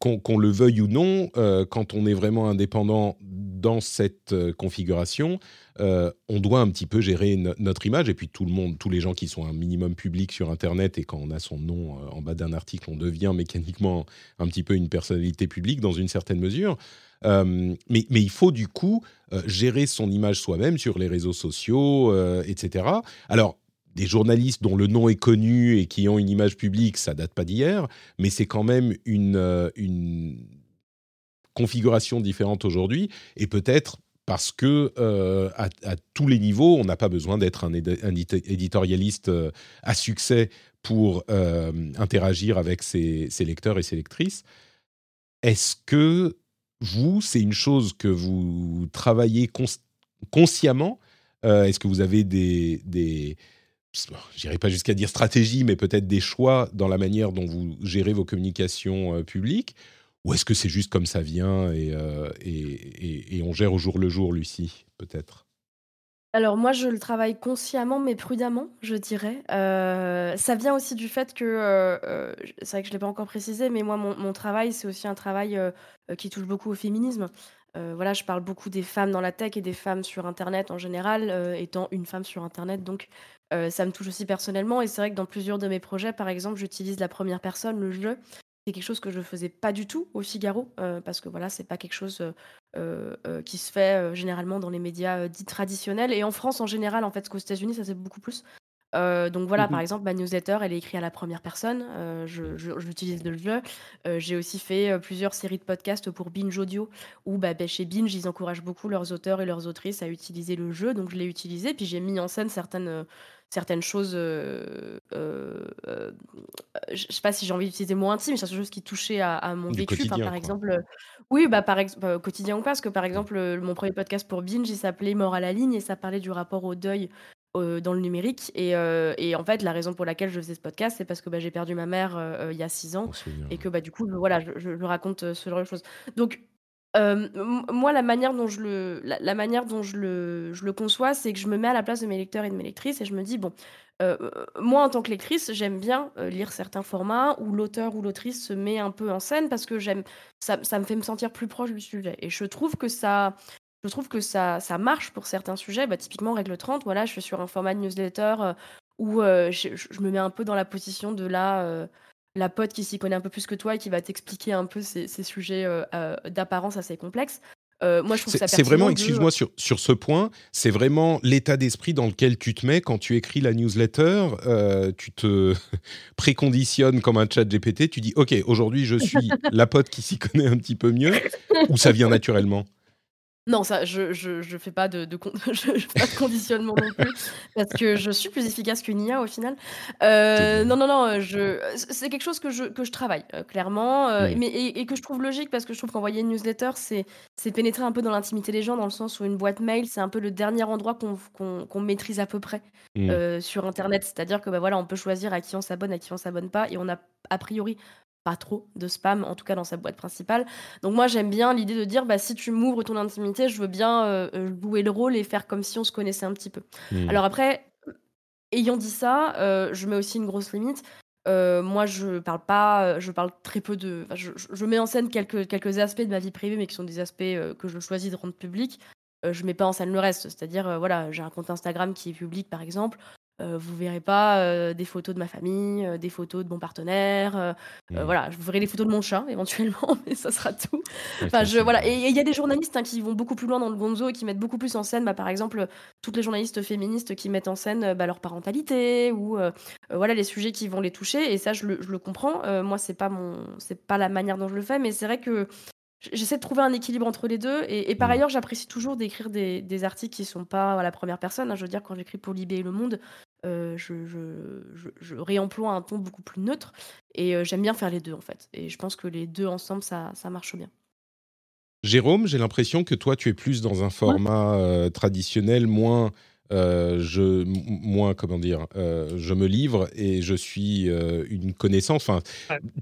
qu'on, qu'on le veuille ou non, euh, quand on est vraiment indépendant dans cette configuration, euh, on doit un petit peu gérer no- notre image. Et puis tout le monde, tous les gens qui sont un minimum public sur Internet, et quand on a son nom euh, en bas d'un article, on devient mécaniquement un petit peu une personnalité publique dans une certaine mesure. Euh, mais, mais il faut du coup euh, gérer son image soi-même sur les réseaux sociaux, euh, et cetera. Alors, des journalistes dont le nom est connu et qui ont une image publique, ça date pas d'hier, mais c'est quand même une, une configurations différentes aujourd'hui, et peut-être parce que euh, à, à tous les niveaux, on n'a pas besoin d'être un, éd- un éditorialiste euh, à succès pour euh, interagir avec ses, ses lecteurs et ses lectrices. Est-ce que vous, c'est une chose que vous travaillez cons- consciemment euh, Est-ce que vous avez des, des j'irai pas jusqu'à dire stratégie, mais peut-être des choix dans la manière dont vous gérez vos communications euh, publiques? Ou est-ce que c'est juste comme ça vient et, euh, et, et, et on gère au jour le jour, Lucie, peut-être? Alors moi, je le travaille consciemment, mais prudemment, je dirais. Euh, ça vient aussi du fait que, euh, c'est vrai que je ne l'ai pas encore précisé, mais moi, mon, mon travail, c'est aussi un travail euh, qui touche beaucoup au féminisme. Euh, voilà, je parle beaucoup des femmes dans la tech et des femmes sur Internet en général, euh, étant une femme sur Internet, donc euh, ça me touche aussi personnellement. Et c'est vrai que dans plusieurs de mes projets, par exemple, j'utilise la première personne, le jeu. C'est quelque chose que je ne faisais pas du tout au Figaro, euh, parce que voilà, ce n'est pas quelque chose euh, euh, qui se fait euh, généralement dans les médias euh, dits traditionnels. Et en France, en général, en fait, qu'aux États-Unis, ça c'est beaucoup plus. Euh, donc voilà, mm-hmm. Par exemple, ma newsletter, elle est écrite à la première personne. Euh, je, je, j'utilise le jeu. Euh, j'ai aussi fait euh, plusieurs séries de podcasts pour Binge Audio, où bah, bah, chez Binge, ils encouragent beaucoup leurs auteurs et leurs autrices à utiliser le jeu. Donc je l'ai utilisé, puis j'ai mis en scène certaines... Euh, certaines choses, euh, euh, euh, je ne sais pas si j'ai envie d'utiliser le mot intime, mais certaines choses qui touchaient à, à mon vécu. Enfin, par quoi. exemple, euh, oui, bah, par ex- bah, quotidien ou pas, parce que par exemple, euh, mon premier podcast pour Binge, il s'appelait Mort à la ligne et ça parlait du rapport au deuil euh, dans le numérique. Et, euh, et en fait, la raison pour laquelle je faisais ce podcast, c'est parce que bah, j'ai perdu ma mère euh, il y a six ans et que bah, du coup, voilà, je, je, je raconte ce genre de choses. Donc, Euh, moi, la manière dont je le, la, la manière dont je le, je le conçois, c'est que je me mets à la place de mes lecteurs et de mes lectrices et je me dis, bon, euh, moi, en tant que lectrice, j'aime bien lire certains formats où l'auteur ou l'autrice se met un peu en scène parce que j'aime, ça, ça me fait me sentir plus proche du sujet. Et je trouve que ça... Je trouve que ça, ça marche pour certains sujets. Bah, typiquement, Règle trente, voilà, je suis sur un format de newsletter euh, où euh, je, je me mets un peu dans la position de la... Euh, la pote qui s'y connaît un peu plus que toi et qui va t'expliquer un peu ces, ces sujets euh, euh, d'apparence assez complexes. Euh, moi, je trouve c'est, que ça c'est vraiment, excuse-moi, de... sur, sur ce point, c'est vraiment l'état d'esprit dans lequel tu te mets quand tu écris la newsletter, euh, tu te préconditionnes comme un chat G P T, tu dis « Ok, aujourd'hui, je suis la pote qui s'y connaît un petit peu mieux » ou ça vient naturellement ? Non, ça, je je je fais pas de, de con- je, je fais pas de conditionnement non plus parce que je suis plus efficace qu'une I A au final. Euh, non non non, je c'est quelque chose que je que je travaille euh, clairement, euh, oui. mais et, et que je trouve logique parce que je trouve qu'envoyer une newsletter c'est c'est pénétrer un peu dans l'intimité des gens dans le sens où une boîte mail c'est un peu le dernier endroit qu'on qu'on, qu'on maîtrise à peu près mmh. euh, sur Internet, c'est-à-dire que bah voilà on peut choisir à qui on s'abonne, à qui on s'abonne pas et on a a priori pas trop de spam, en tout cas dans sa boîte principale. Donc moi, j'aime bien l'idée de dire, bah, si tu m'ouvres ton intimité, je veux bien euh, jouer le rôle et faire comme si on se connaissait un petit peu. Mmh. Alors après, ayant dit ça, euh, je mets aussi une grosse limite. Euh, moi, je parle pas, je parle très peu de... Enfin, je, je mets en scène quelques, quelques aspects de ma vie privée, mais qui sont des aspects euh, que je choisis de rendre publics. Euh, je mets pas en scène le reste. C'est-à-dire, euh, voilà, j'ai un compte Instagram qui est public, par exemple. Euh, vous verrez pas euh, des photos de ma famille, euh, des photos de mon partenaire, euh, mmh. euh, voilà, vous verrez les photos de mon chat éventuellement, mais ça sera tout. Enfin, je, voilà. Et il y a des journalistes hein, qui vont beaucoup plus loin dans le gonzo et qui mettent beaucoup plus en scène, bah, par exemple, toutes les journalistes féministes qui mettent en scène bah, leur parentalité ou euh, euh, voilà les sujets qui vont les toucher. Et ça, je le, je le comprends. Euh, moi, c'est pas mon, c'est pas la manière dont je le fais, mais c'est vrai que j'essaie de trouver un équilibre entre les deux. Et, et par ailleurs, j'apprécie toujours d'écrire des, des articles qui ne sont pas à la première personne. Hein. Je veux dire, quand j'écris pour Libé et Le Monde, euh, je, je, je, je réemploie un ton beaucoup plus neutre. Et euh, j'aime bien faire les deux, en fait. Et je pense que les deux ensemble, ça, ça marche bien. Jérôme, j'ai l'impression que toi, tu es plus dans un format euh, traditionnel, moins, euh, je, m- moins comment dire, euh, je me livre et je suis euh, une connaissance. Enfin,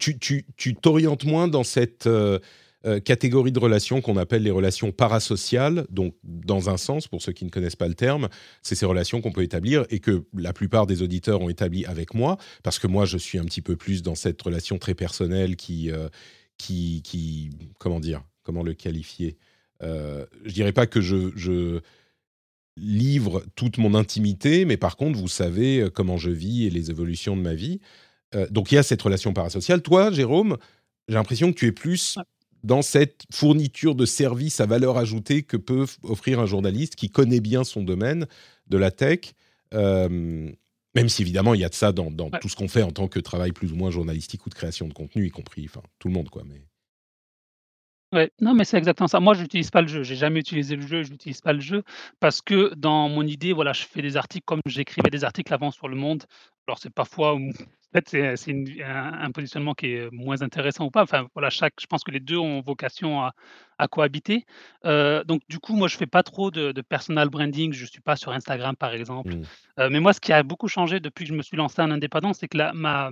tu, tu, tu t'orientes moins dans cette... Euh, Euh, catégorie de relations qu'on appelle les relations parasociales, donc dans un sens, pour ceux qui ne connaissent pas le terme, c'est ces relations qu'on peut établir et que la plupart des auditeurs ont établi avec moi, parce que moi je suis un petit peu plus dans cette relation très personnelle qui, euh, qui, qui comment dire, comment le qualifier euh, je dirais pas que je, je livre toute mon intimité, mais par contre vous savez comment je vis et les évolutions de ma vie, euh, donc il y a cette relation parasociale. Toi Jérôme, j'ai l'impression que tu es plus... dans cette fourniture de services à valeur ajoutée que peut offrir un journaliste qui connaît bien son domaine de la tech, euh, même si évidemment il y a de ça dans, dans ouais. tout ce qu'on fait en tant que travail plus ou moins journalistique ou de création de contenu, y compris, enfin tout le monde quoi. Mais Ouais, non, mais c'est exactement ça. Moi, je n'utilise pas le jeu. J'ai jamais utilisé le jeu. Je n'utilise pas le jeu parce que dans mon idée, voilà, je fais des articles comme j'écrivais des articles avant sur Le Monde. Alors, c'est parfois, en fait, c'est, c'est une- un, un positionnement qui est moins intéressant ou pas. Enfin, voilà, chaque, je pense que les deux ont vocation à, à cohabiter. Euh, donc, du coup, moi, je fais pas trop de, de personal branding. Je suis pas sur Instagram, par exemple. Hmm. Euh, mais moi, ce qui a beaucoup changé depuis que je me suis lancé en indépendant, c'est que la, ma,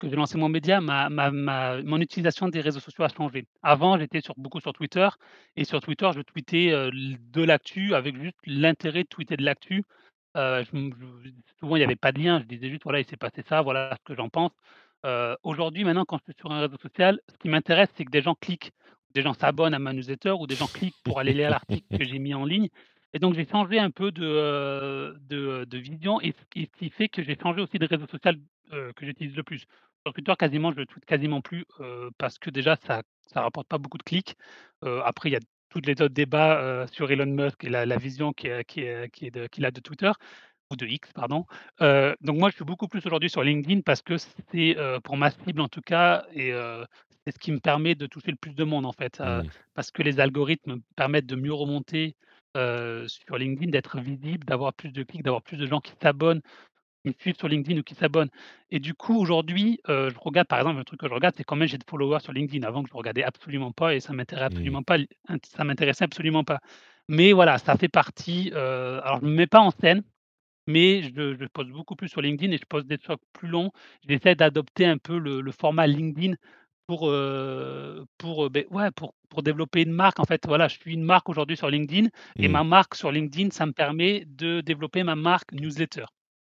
que j'ai lancé mon média, ma, ma, ma- mon utilisation des réseaux sociaux a changé. Avant, j'étais sur, beaucoup sur Twitter, et sur Twitter, je tweetais euh, l- de l'actu avec juste l'intérêt de tweeter de l'actu. Euh, je m- je- souvent, il n'y avait pas de lien, je disais juste, voilà, il s'est passé ça, voilà ce que j'en pense. Euh, Aujourd'hui, maintenant, quand je suis sur un réseau social, ce qui m'intéresse, c'est que des gens cliquent, des gens s'abonnent à ma newsletter ou des gens cliquent pour aller lire l'article que j'ai mis en ligne. Et donc, j'ai changé un peu de, euh, de, de vision, et ce et ce qui fait que j'ai changé aussi de réseau social euh, que j'utilise le plus. Sur Twitter, quasiment, je ne tweete quasiment plus euh, parce que déjà, ça ne rapporte pas beaucoup de clics. Euh, après, il y a tous les autres débats euh, sur Elon Musk et la, la vision qui est- qui est- qui est de- qu'il a de Twitter, ou de X, pardon. Euh, donc, moi, je suis beaucoup plus aujourd'hui sur LinkedIn parce que c'est euh, pour ma cible en tout cas, et euh, c'est ce qui me permet de toucher le plus de monde en fait, euh, Hmm. parce que les algorithmes permettent de mieux remonter euh, sur LinkedIn, d'être visible, d'avoir plus de clics, d'avoir plus de gens qui s'abonnent qui me suivent sur LinkedIn ou qui s'abonnent. Et du coup, aujourd'hui, euh, je regarde, par exemple, un truc que je regarde, c'est combien j'ai de followers sur LinkedIn. Avant que je ne regardais absolument pas et ça m'intéressait Hmm. absolument pas. li- int- Ça m'intéressait absolument pas. Mais voilà, ça fait partie. Euh, alors, je ne me mets pas en scène, mais je, je poste beaucoup plus sur LinkedIn et je poste des trucs plus longs. J'essaie d'adopter un peu le, le format LinkedIn pour, euh, pour, euh, ben, ouais, pour, pour développer une marque. En fait, voilà, je suis une marque aujourd'hui sur LinkedIn et Hmm. ma marque sur LinkedIn, ça me permet de développer ma marque newsletter.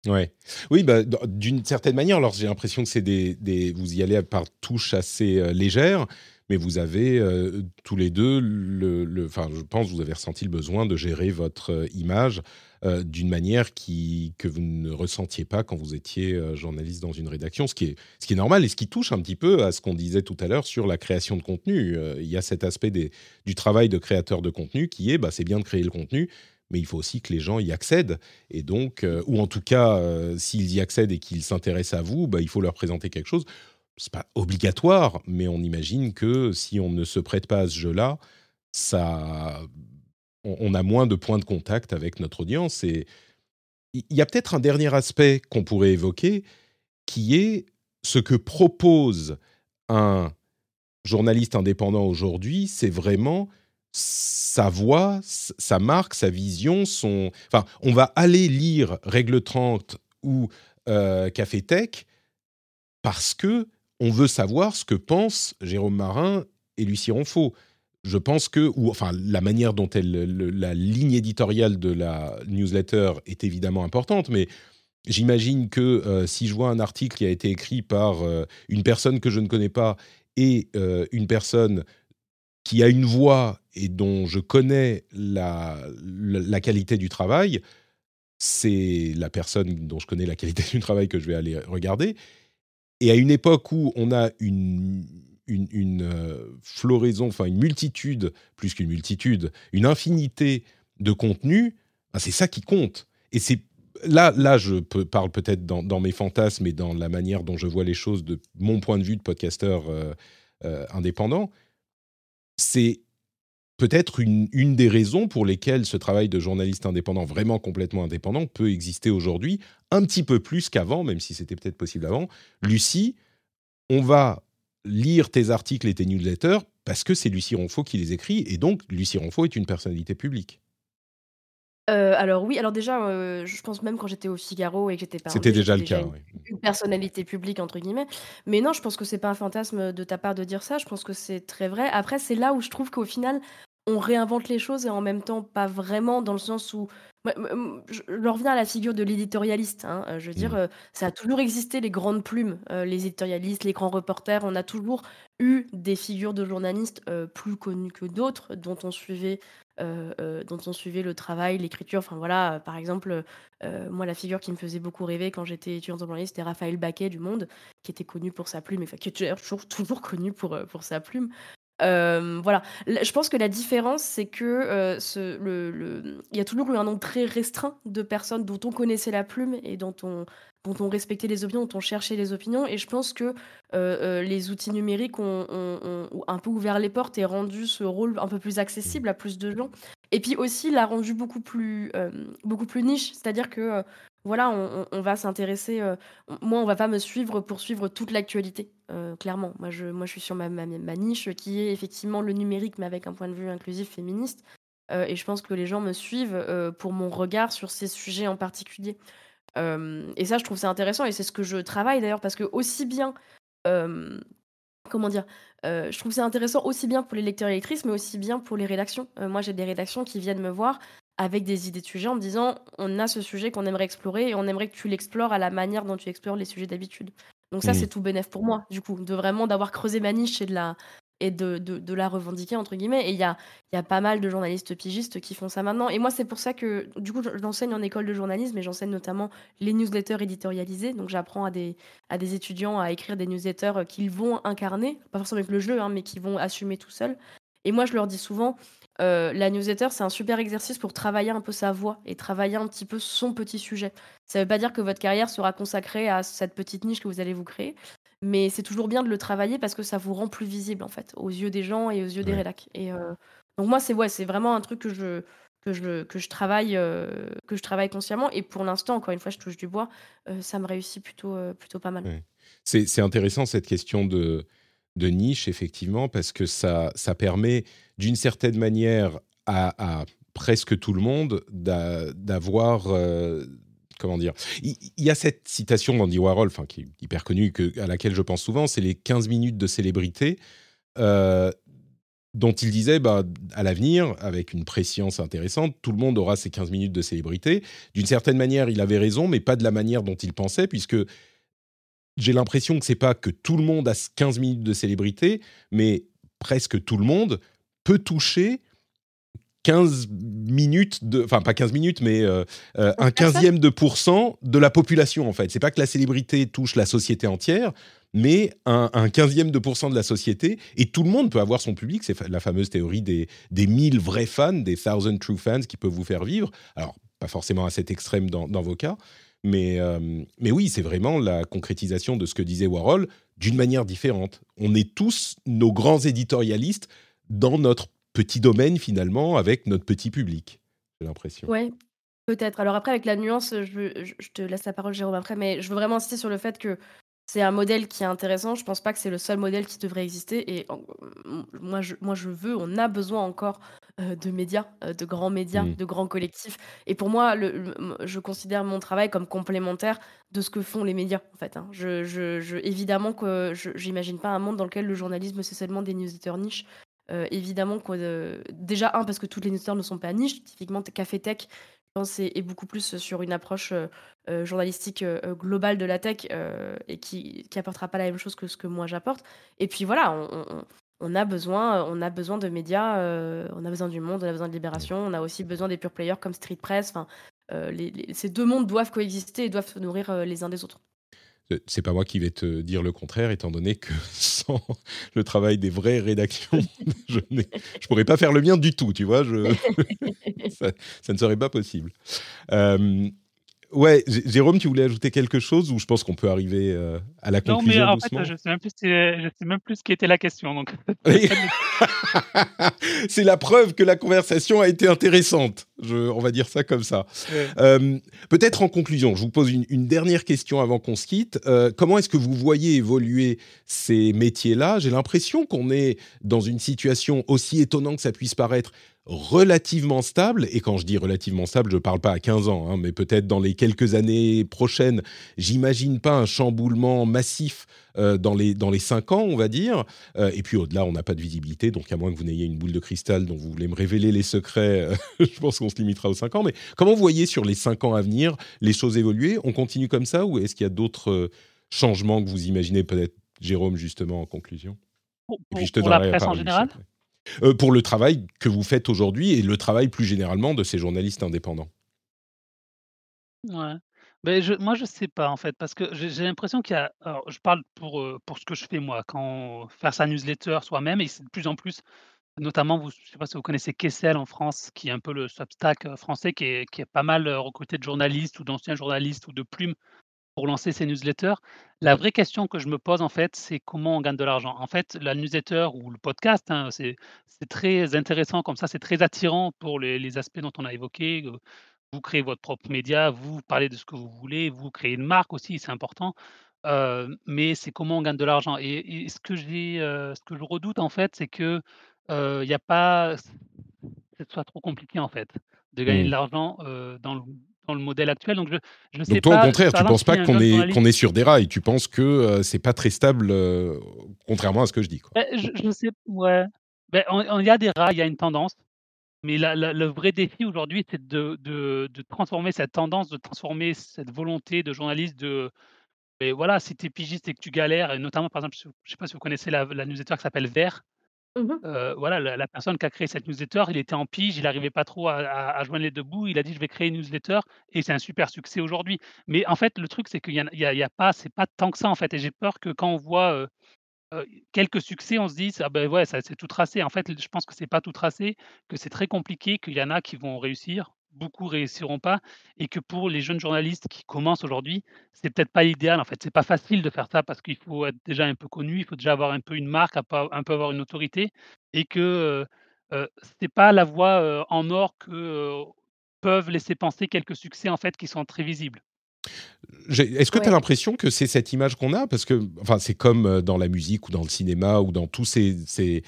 Ouais. Oui, bah, d- d'une certaine manière, alors j'ai l'impression que c'est des, des- vous y allez par touches assez euh, légères, mais vous avez euh, tous les deux, le, le- enfin, je pense que vous avez ressenti le besoin de gérer votre euh, image euh, d'une manière qui, que vous ne ressentiez pas quand vous étiez euh, journaliste dans une rédaction, ce qui, est, ce qui est normal et ce qui touche un petit peu à ce qu'on disait tout à l'heure sur la création de contenu. Euh, Il y a cet aspect des- du travail de créateur de contenu qui est, bah, c'est bien de créer le contenu, mais il faut aussi que les gens y accèdent. Et donc, euh, ou en tout cas, euh, s'ils y accèdent et qu'ils s'intéressent à vous, bah, il faut leur présenter quelque chose. C'est pas obligatoire, mais on imagine que si on ne se prête pas à ce jeu-là, ça, on, on a moins de points de contact avec notre audience. Et il il y a peut-être un dernier aspect qu'on pourrait évoquer, qui est ce que propose un journaliste indépendant aujourd'hui, c'est vraiment sa voix, s- sa marque, sa vision, son... Enfin, on va aller lire Règle trente ou euh, Café Tech parce que on veut savoir ce que pensent Jérôme Marin et Lucie Ronfaut. Je pense que, ou enfin, la manière dont elle, le- la ligne éditoriale de la newsletter est évidemment importante, mais j'imagine que euh, si je vois un article qui a été écrit par euh, une personne que je ne connais pas et euh, une personne qui a une voix et dont je connais la, la, la qualité du travail, c'est la personne dont je connais la qualité du travail que je vais aller regarder. Et à une époque où on a une, une, une, euh, floraison, enfin une multitude, plus qu'une multitude, une infinité de contenus, ben, c'est ça qui compte. Et c'est là, là, je peux- parle peut-être dans, dans mes fantasmes et dans la manière dont je vois les choses de mon point de vue de podcasteur euh, euh, indépendant. C'est peut-être une, une des raisons pour lesquelles ce travail de journaliste indépendant, vraiment complètement indépendant, peut exister aujourd'hui un petit peu plus qu'avant, même si c'était peut-être possible avant. Lucie, on va lire tes articles et tes newsletters parce que c'est Lucie Ronfaut qui les écrit et donc Lucie Ronfaut est une personnalité publique. Euh, alors oui, alors déjà, euh, je pense même quand j'étais au Figaro et que j'étais C'était parvenue, j'étais déjà le déjà cas, une, oui. une personnalité publique, entre guillemets. Mais non, je pense que c'est pas un fantasme de ta part de dire ça, je pense que c'est très vrai. Après, c'est là où je trouve qu'au final, on réinvente les choses et en même temps pas vraiment, dans le sens où... Moi, m- m- je je reviens à la figure de l'éditorialiste, hein, euh, je veux dire, Hmm. euh, ça a toujours existé, les grandes plumes, euh, les éditorialistes, les grands reporters, on a toujours eu des figures de journalistes euh, plus connues que d'autres, dont on suivait euh, euh, dont on suivait le travail, l'écriture. Enfin voilà, euh, par exemple, euh, moi la figure qui me faisait beaucoup rêver quand j'étais étudiante en journalisme, c'était Raphaël Baquet du Monde, qui était connu pour sa plume, et enfin, qui est d'ailleurs toujours, toujours connu pour, euh, pour sa plume. Euh, voilà. L- Je pense que la différence, c'est que euh, ce, le, le- il y a toujours eu un nombre très restreint de personnes dont on connaissait la plume et dont on, dont on respectait les opinions, dont on cherchait les opinions. Et je pense que euh, euh, les outils numériques ont, ont- ont- ont un peu ouvert les portes et rendu ce rôle un peu plus accessible à plus de gens. Et puis aussi, l'a rendu beaucoup plus, euh, beaucoup plus niche. C'est-à-dire que euh, voilà, on, on- on va s'intéresser. euh, on- moi, on va pas me suivre pour suivre toute l'actualité, euh, clairement. Moi je, moi, je suis sur ma, ma, ma niche qui est effectivement le numérique, mais avec un point de vue inclusif féministe. Euh, et je pense que les gens me suivent euh, pour mon regard sur ces sujets en particulier. Euh, et ça, je trouve ça intéressant et c'est ce que je travaille d'ailleurs parce que aussi bien, euh, comment dire, euh, je trouve ça intéressant aussi bien pour les lecteurs et lectrices, mais aussi bien pour les rédactions. Euh, moi, j'ai des rédactions qui viennent me voir avec des idées de sujets en me disant on a ce sujet qu'on aimerait explorer et on aimerait que tu l'explores à la manière dont tu explores les sujets d'habitude. Donc ça, c'est tout bénef pour moi, du coup, de vraiment d'avoir creusé ma niche et de la et de, de, de la revendiquer entre guillemets. Et il y a, il y a pas mal de journalistes pigistes qui font ça maintenant. Et moi, c'est pour ça que du coup, je- j'enseigne en école de journalisme et j'enseigne notamment les newsletters éditorialisées. Donc, j'apprends à des, à des étudiants à écrire des newsletters euh, qu'ils vont incarner, pas forcément avec le jeu, hein, mais qu'ils vont assumer tout seuls. Et moi, je leur dis souvent, euh, la newsletter, c'est un super exercice pour travailler un peu sa voix et travailler un petit peu son petit sujet. Ça ne veut pas dire que votre carrière sera consacrée à cette petite niche que vous allez vous créer, mais c'est toujours bien de le travailler parce que ça vous rend plus visible, en fait, aux yeux des gens et aux yeux des Ouais. rédacs. Et euh, donc moi, c'est ouais, c'est vraiment un truc que je que je que je travaille euh, que je travaille consciemment. Et pour l'instant, encore une fois, je touche du bois, euh, ça me réussit plutôt euh, plutôt pas mal. Ouais. C'est c'est intéressant cette question de, de niche, effectivement, parce que ça, ça permet d'une certaine manière à, à presque tout le monde d'a- d'avoir. euh, comment dire il, il y a cette citation d'Andy Warhol, enfin, qui est hyper connue, que- à laquelle je pense souvent, c'est les quinze minutes de célébrité. euh, dont il disait, bah, à l'avenir, avec une préscience intéressante, tout le monde aura ses quinze minutes de célébrité. D'une certaine manière, il avait raison, mais pas de la manière dont il pensait, puisque j'ai l'impression que c'est pas que tout le monde a quinze minutes de célébrité, mais presque tout le monde peut toucher quinze minutes de, enfin pas quinze minutes, mais euh, euh, un Personne quinzième de pourcent de la population en fait. C'est pas que la célébrité touche la société entière, mais un, un quinzième de pourcent de la société et tout le monde peut avoir son public. C'est fa- la fameuse théorie des des mille vrais fans, des thousand true fans qui peuvent vous faire vivre. Alors pas forcément à cet extrême dans, dans vos cas, mais euh, mais oui, c'est vraiment la concrétisation de ce que disait Warhol d'une manière différente. On est tous nos grands éditorialistes dans notre petit domaine finalement avec notre petit public, j'ai l'impression. Ouais, peut-être. Alors après, avec la nuance, je, veux- je- je te laisse la parole, Jérôme, après, mais je veux vraiment insister sur le fait que c'est un modèle qui est intéressant. Je pense pas que c'est le seul modèle qui devrait exister. Et en- m- moi, je, moi, je veux, on a besoin encore euh, de médias, euh, de grands médias, Mm. de grands collectifs. Et pour moi, le, le- m- je considère mon travail comme complémentaire de ce que font les médias, en fait, hein. Je, je- je- évidemment que je j'imagine pas un monde dans lequel le journalisme, c'est seulement des newsletters niches. Euh, évidemment que euh, déjà un parce que toutes les newsletters ne sont pas niches, typiquement t- Café Tech je pense est, est beaucoup plus sur une approche euh, euh, journalistique euh, euh, globale de la tech euh, et qui qui apportera pas la même chose que ce que moi j'apporte. Et puis voilà, on, on- on a besoin euh, on a besoin de médias, euh, on a besoin du Monde, on a besoin de Ouais. Libération, on a aussi besoin des pure players comme Street Press. Enfin, euh, les- les- ces deux mondes doivent coexister et doivent se nourrir euh, les uns des autres. Euh, C'est pas moi qui vais te dire le contraire, étant donné que sans le travail des vraies rédactions, je ne pourrais pas faire le mien du tout, tu vois. Je, ça, ça ne serait pas possible. Euh, ouais, J- Jérôme, tu voulais ajouter quelque chose ou je pense qu'on peut arriver euh, à la Non, mais conclusion en fait, doucement? je sais même plus, si- je sais même plus ce qui était la question. Donc, Oui. pas de- C'est la preuve que la conversation a été intéressante. Je- on va dire ça comme ça. Ouais. Euh, Peut-être en conclusion, je vous pose une, une dernière question avant qu'on se quitte. Euh, comment est-ce que vous voyez évoluer ces métiers-là? J'ai l'impression qu'on est dans une situation aussi étonnante que ça puisse paraître relativement stable. Et quand je dis relativement stable, je ne parle pas à quinze ans, hein, mais peut-être dans les quelques années prochaines, j'imagine pas un chamboulement massif euh, dans les, dans les cinq ans, on va dire. Euh, et puis au-delà, on n'a pas de visibilité, donc à moins que vous n'ayez une boule de cristal dont vous voulez me révéler les secrets, euh, je pense qu'on se limitera aux cinq ans. Mais comment vous voyez sur les cinq ans à venir les choses évoluer? On continue comme ça ou est-ce qu'il y a d'autres euh, changements que vous imaginez? Peut-être, Jérôme, justement, en conclusion. Pour, Et puis pour- je te pour la donnerai la presse en parole, Lucie, général. après. Euh, pour le travail que vous faites aujourd'hui et le travail plus généralement de ces journalistes indépendants. Ouais. Ben, je, moi, je sais pas en fait, parce que j'ai j'ai l'impression qu'il y a. Alors, je parle pour, euh, pour ce que je fais moi, quand faire sa newsletter soi-même, et c'est de plus en plus, notamment, vous, je sais pas si vous connaissez Kessel en France, qui est un peu le Substack euh, français, qui est, qui est pas mal euh, recruté de journalistes ou d'anciens journalistes ou de plumes pour lancer ses newsletters. La vraie question que je me pose en fait, c'est comment on gagne de l'argent. En fait, la newsletter ou le podcast, hein, c'est c'est très intéressant comme ça, c'est très attirant pour les, les aspects dont on a évoqué. euh, Vous créez votre propre média, vous parlez de ce que vous voulez, vous créez une marque aussi, c'est important. Euh, mais c'est comment on gagne de l'argent. Et, et ce que j'ai, euh, ce que je redoute en fait, c'est que euh, il n'y a pas, que ce soit trop compliqué en fait de gagner de Hmm. l'argent euh, dans le, dans le modèle actuel. Donc je, je sais Donc toi, au pas. contraire, tu ne Par penses exemple, pas si un qu'on jeune est, journaliste qu'on est sur des rails, tu penses que euh, c'est pas très stable, euh, contrairement à ce que je dis, quoi. Ben, je, je sais, ouais. Ben, on- on- il y a des rats, il y a une tendance, mais la- la- le vrai défi aujourd'hui, c'est de, de- de transformer cette tendance, de transformer cette volonté de journaliste de. Mais voilà, si tu es pigiste et que tu galères, et notamment, par exemple, je ne sais pas si vous connaissez la, la newsletter qui s'appelle Vert, Mhm. euh, voilà, la, la personne qui a créé cette newsletter, il était en pige, il n'arrivait pas trop à, à- à joindre les deux bouts. Il a dit, je vais créer une newsletter, et c'est un super succès aujourd'hui. Mais en fait, le truc, c'est qu'il y a, il y a- il y a pas, c'est pas tant que ça en fait. Et j'ai peur que quand on voit euh, euh, quelques succès, on se dit, ah ben ouais, ça c'est tout tracé. En fait, je pense que c'est pas tout tracé, que c'est très compliqué, qu'il y en a qui vont réussir, beaucoup réussiront pas, et que pour les jeunes journalistes qui commencent aujourd'hui, c'est peut-être pas l'idéal. En fait, c'est pas facile de faire ça parce qu'il faut être déjà un peu connu, il faut déjà avoir un peu une marque, un peu un peu avoir une autorité, et que euh, euh, c'est pas la voie euh, en or que euh, peuvent laisser penser quelques succès en fait qui sont très visibles. J'ai- Est-ce que tu as Ouais. l'impression que c'est cette image qu'on a? Parce que enfin, c'est comme euh, dans la musique ou dans le cinéma ou dans tous ces, ces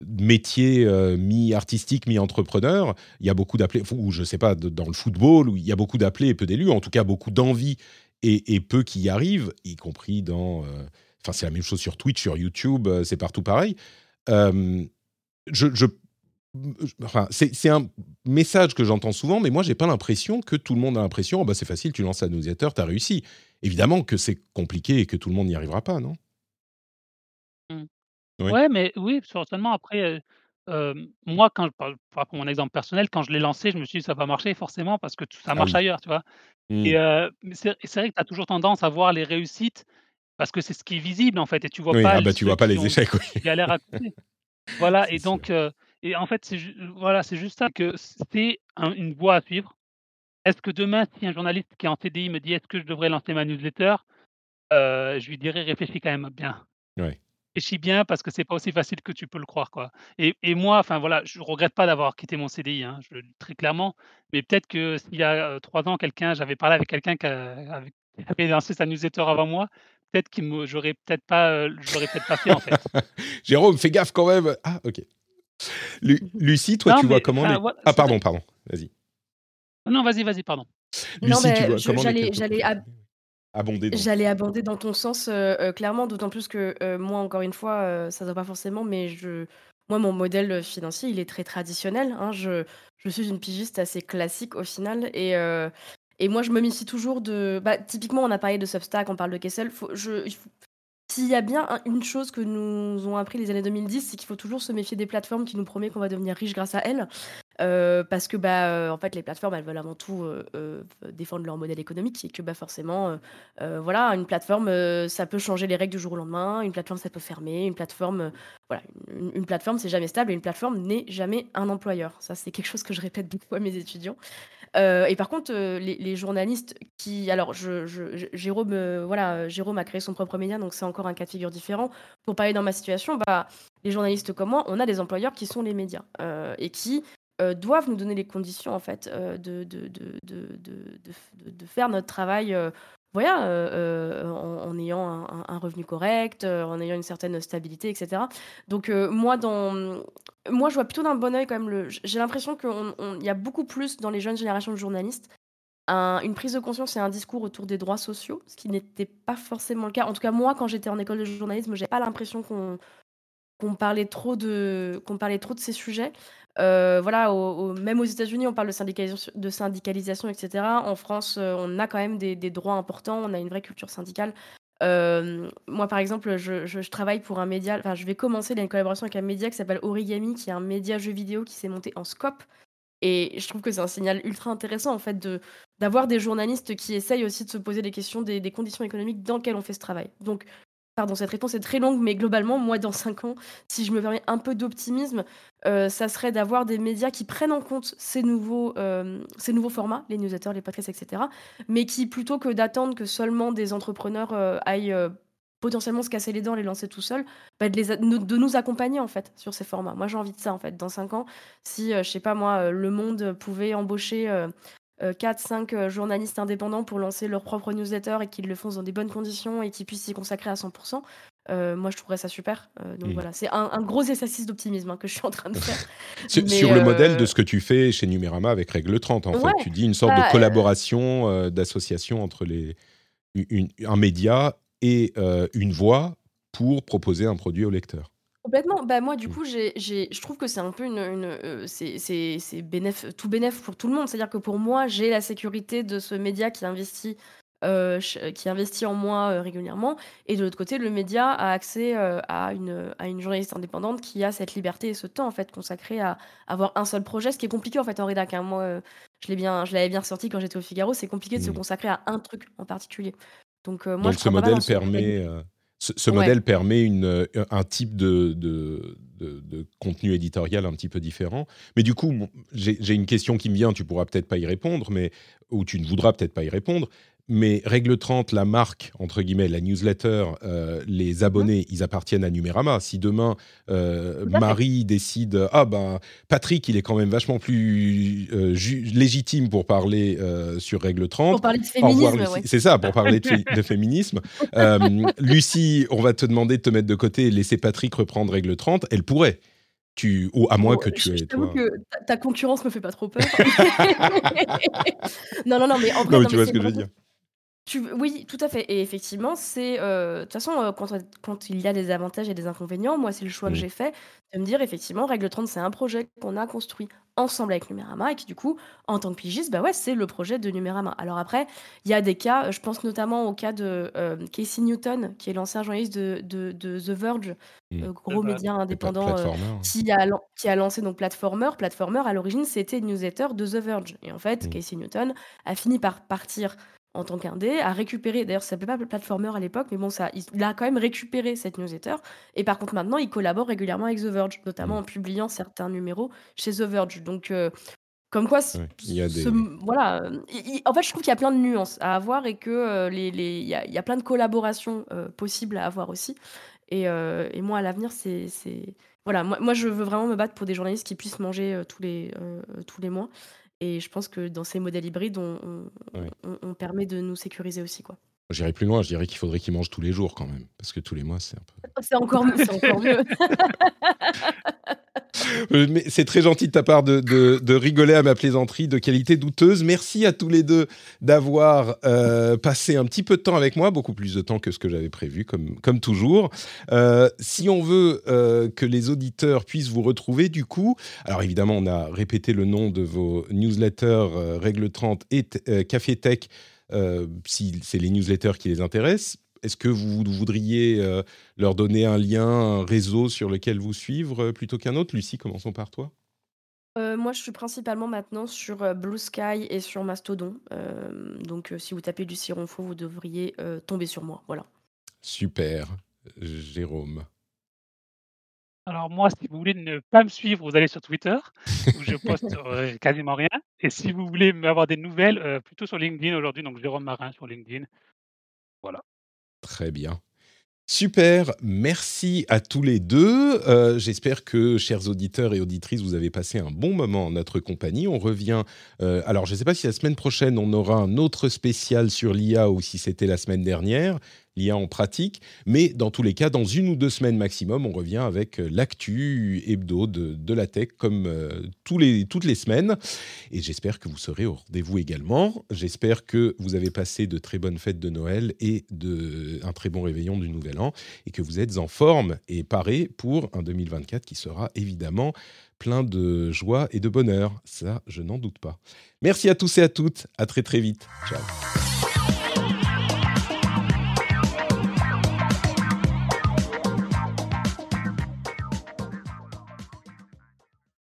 métiers euh, mi-artistiques, mi-entrepreneurs. Il y a beaucoup d'appelés, ou je ne sais pas, de- dans le football, où il y a beaucoup d'appelés et peu d'élus, en tout cas beaucoup d'envie et, et peu qui y arrivent, y compris dans. euh, Enfin, c'est la même chose sur Twitch, sur YouTube, euh, c'est partout pareil. Euh, je, je- je- enfin, c'est c'est un message que j'entends souvent, mais moi, j'ai pas l'impression que tout le monde a l'impression, oh, bah, c'est facile, tu lances la newsletter, t'as réussi. Évidemment que c'est compliqué et que tout le monde n'y arrivera pas, non? Mm. Oui. Ouais, mais oui, certainement. Après, euh, euh, moi, quand je parle par rapport à mon exemple personnel, quand je l'ai lancé, je me suis dit ça va pas marcher forcément parce que tout- ça Ah marche oui. ailleurs, tu vois. Hmm. Et euh, mais c'est c'est vrai que tu as toujours tendance à voir les réussites parce que c'est ce qui est visible en fait, et tu vois Oui, pas ah bah tu ceux vois pas qui les ont échecs, qui oui. galèrent à côté. Voilà, C'est et sûr. donc, euh, et en fait, c'est ju- voilà, c'est juste ça que c'est un- une voie à suivre. Est-ce que demain, si un journaliste qui est en C D I me dit est-ce que je devrais lancer ma newsletter, euh, je lui dirais réfléchis quand même bien Ouais. réfléchis bien parce que c'est pas aussi facile que tu peux le croire quoi. Et, et moi, enfin voilà, je regrette pas d'avoir quitté mon C D I, hein, je le dis très clairement, mais peut-être que s'il y a euh, trois ans, quelqu'un, j'avais parlé avec quelqu'un qui, a- avec- qui avait lancé sa newsletter avant moi, peut-être qu'il me, j'aurais peut-être pas, euh, je l'aurais peut-être pas fait en fait. Jérôme, fais gaffe quand même. Ah, ok. Lu- Lucie, toi, Non tu vois mais comment enfin les. voilà, Ah, c'est- pardon, pardon. Vas-y. non vas-y vas-y pardon. Non, Lucie, tu mais vois je- comment les j'allais, crypto. j'allais, ab- Abonder dans ce J'allais sens. abonder dans ton sens, euh, euh, clairement, d'autant plus que euh, moi, encore une fois, euh, ça ne va pas forcément, mais je, moi, mon modèle financier, il est très traditionnel, hein. Je, je suis une pigiste assez classique au final. Et, euh, et moi, je me méfie toujours de. Bah, typiquement, on a parlé de Substack, on parle de Kessel. Faut, je, il faut- S'il y a bien un- une chose que nous ont appris les années deux mille dix, c'est qu'il faut toujours se méfier des plateformes qui nous promettent qu'on va devenir riche grâce à elles. Euh, parce que bah, euh, en fait, les plateformes, elles veulent avant tout euh, euh, défendre leur modèle économique et que bah, forcément, euh, euh, voilà, une plateforme, euh, ça peut changer les règles du jour au lendemain, une plateforme, ça peut fermer, une plateforme, euh, voilà, une, une plateforme, c'est jamais stable et une plateforme n'est jamais un employeur. Ça, c'est quelque chose que je répète beaucoup à mes étudiants. Euh, et par contre, euh, les, les journalistes qui, alors, je, je- je- Jérôme, euh, voilà, euh, Jérôme a créé son propre média, donc c'est encore un cas de figure différent. Pour parler dans ma situation, bah, les journalistes comme moi, on a des employeurs qui sont les médias euh, et qui euh, doivent nous donner les conditions en fait euh, de, de, de, de, de- de f- de- de faire notre travail. euh, voilà, euh, euh, en, en ayant un, un- un revenu correct, euh, en ayant une certaine stabilité, et cetera. Donc euh, moi, dans, moi, je vois plutôt d'un bon oeil quand même. Le... j- J'ai l'impression qu'il y a beaucoup plus dans les jeunes générations de journalistes un- une prise de conscience et un discours autour des droits sociaux, ce qui n'était pas forcément le cas. En tout cas, moi, quand j'étais en école de journalisme, j'ai pas l'impression qu'on qu'on parlait trop de qu'on parlait trop de ces sujets. Euh, voilà, au- au- même aux États-Unis, on parle de syndicalisation, de syndicalisation, et cetera. En France, euh, on a quand même des, des droits importants, on a une vraie culture syndicale. Euh, moi, par exemple, je, je- je travaille pour un média. Enfin, je vais commencer, il y a une collaboration avec un média qui s'appelle Origami, qui est un média jeu vidéo qui s'est monté en Scope. Et je trouve que c'est un signal ultra intéressant, en fait, de, d'avoir des journalistes qui essayent aussi de se poser les questions des, des conditions économiques dans lesquelles on fait ce travail. Donc, pardon, cette réponse est très longue, mais globalement, moi, dans cinq ans, si je me permets un peu d'optimisme, euh, ça serait d'avoir des médias qui prennent en compte ces nouveaux, euh, ces nouveaux formats, les newsletters, les podcasts, et cetera, mais qui, plutôt que d'attendre que seulement des entrepreneurs euh, aillent euh, potentiellement se casser les dents, les lancer tout seuls, bah de, les a- de nous accompagner, en fait, sur ces formats. Moi, j'ai envie de ça, en fait. Dans cinq ans, si, euh, je sais pas moi, Le Monde pouvait embaucher... Euh, quatre à cinq journalistes indépendants pour lancer leur propre newsletter et qu'ils le font dans des bonnes conditions et qu'ils puissent s'y consacrer à cent pour cent, euh, moi je trouverais ça super. Euh, donc mmh. voilà, c'est un, un gros exercice d'optimisme hein, que je suis en train de faire. sur sur euh... le modèle de ce que tu fais chez Numérama avec Règle trente, en ouais, fait, tu dis une sorte bah, de collaboration, euh, d'association entre les, une, un média et euh, une voix pour proposer un produit au lecteur. Complètement. Bah moi, du coup, j'ai, j'ai, je trouve que c'est un peu une, une euh, c'est, c'est, c'est bénéf, tout bénéf pour tout le monde. C'est-à-dire que pour moi, j'ai la sécurité de ce média qui investit, euh, qui investit en moi euh, régulièrement, et de l'autre côté, le média a accès euh, à une à une journaliste indépendante qui a cette liberté et ce temps en fait consacré à, à avoir un seul projet, ce qui est compliqué en fait en rédac. Hein. Moi, euh, je l'ai bien, je l'avais bien ressorti quand j'étais au Figaro. C'est compliqué de mmh. se consacrer à un truc en particulier. Donc euh, moi, donc je ce modèle pas permet. Ce, ce ouais. modèle permet une, un type de, de, de, de contenu éditorial un petit peu différent. Mais du coup, j'ai, j'ai une question qui me vient, tu ne pourras peut-être pas y répondre, mais, ou tu ne voudras peut-être pas y répondre, mais Règle trente, la marque, entre guillemets, la newsletter, euh, les abonnés, mmh. ils appartiennent à Numérama. Si demain, euh, Marie décide « Ah ben, Patrick, il est quand même vachement plus euh, ju- légitime pour parler euh, sur Règle trente. » Pour parler de féminisme, revoir, ouais. C'est ça, pour parler de, f- de féminisme. Euh, Lucie, on va te demander de te mettre de côté et laisser Patrick reprendre Règle trente. Elle pourrait. Tu, ou à moins bon, que tu aies. Je t'avoue toi... que ta, ta concurrence me fait pas trop peur. non, non, non, mais en vrai... Non, mais tu vois ce que je veux dire. Tu, oui, tout à fait. Et effectivement, c'est euh, de toute façon, euh, quand, quand il y a des avantages et des inconvénients, moi, c'est le choix mmh. que j'ai fait de me dire, effectivement, Règle trente, c'est un projet qu'on a construit ensemble avec Numérama et qui, du coup, en tant que pigiste, bah ouais, c'est le projet de Numérama. Alors après, il y a des cas, je pense notamment au cas de euh, Casey Newton, qui est l'ancien journaliste de, de, de The Verge, mmh. euh, gros média indépendant, euh, qui, a, qui a lancé donc Platformer. Platformer, à l'origine, c'était une newsletter de The Verge. Et en fait, mmh. Casey Newton a fini par partir en tant qu'indé, a récupéré, d'ailleurs ça s'appelait pas Platformer à l'époque, mais bon, ça, il a quand même récupéré cette newsletter, et par contre maintenant il collabore régulièrement avec The Verge, notamment en publiant certains numéros chez The Verge, donc euh, comme quoi, c- ouais, y a des... ce, voilà, y, y, en fait je trouve qu'il y a plein de nuances à avoir, et que euh, les, les, y a, y a plein de collaborations euh, possibles à avoir aussi, et, euh, et moi à l'avenir, c'est... c'est... voilà, moi, moi je veux vraiment me battre pour des journalistes qui puissent manger euh, tous, les, euh, tous les mois. Et je pense que dans ces modèles hybrides, on, on, ouais. on, on permet de nous sécuriser aussi, quoi. J'irai plus loin, je dirais qu'il faudrait qu'ils mangent tous les jours quand même, parce que tous les mois, c'est un peu... C'est encore mieux, c'est encore mieux. Mais c'est très gentil de ta part de, de, de rigoler à ma plaisanterie de qualité douteuse. Merci à tous les deux d'avoir euh, passé un petit peu de temps avec moi, beaucoup plus de temps que ce que j'avais prévu, comme, comme toujours. Euh, si on veut euh, que les auditeurs puissent vous retrouver, du coup, alors évidemment, on a répété le nom de vos newsletters euh, Règle trente et t- euh, Café Tech, euh, si c'est les newsletters qui les intéressent. Est-ce que vous voudriez euh, leur donner un lien, un réseau sur lequel vous suivre euh, plutôt qu'un autre ? Lucie, commençons par toi. Euh, moi, je suis principalement maintenant sur euh, Blue Sky et sur Mastodon. Euh, donc, euh, si vous tapez Lucie Ronfaut, vous devriez euh, tomber sur moi. Voilà. Super. Jérôme. Alors moi, si vous voulez ne pas me suivre, vous allez sur Twitter, où je poste euh, quasiment rien. Et si vous voulez avoir des nouvelles, euh, plutôt sur LinkedIn aujourd'hui, donc Jérôme Marin sur LinkedIn. Voilà. Très bien. Super, merci à tous les deux. Euh, j'espère que, chers auditeurs et auditrices, vous avez passé un bon moment en notre compagnie. On revient, euh, alors je ne sais pas si la semaine prochaine, on aura un autre spécial sur l'I A ou si c'était la semaine dernière, l'I A en pratique. Mais dans tous les cas, dans une ou deux semaines maximum, on revient avec l'actu hebdo de, de la tech comme euh, tous les, toutes les semaines. Et j'espère que vous serez au rendez-vous également. J'espère que vous avez passé de très bonnes fêtes de Noël et de, un très bon réveillon du Nouvel An et que vous êtes en forme et paré pour un deux mille vingt-quatre qui sera évidemment plein de joie et de bonheur. Ça, je n'en doute pas. Merci à tous et à toutes. À très très vite. Ciao.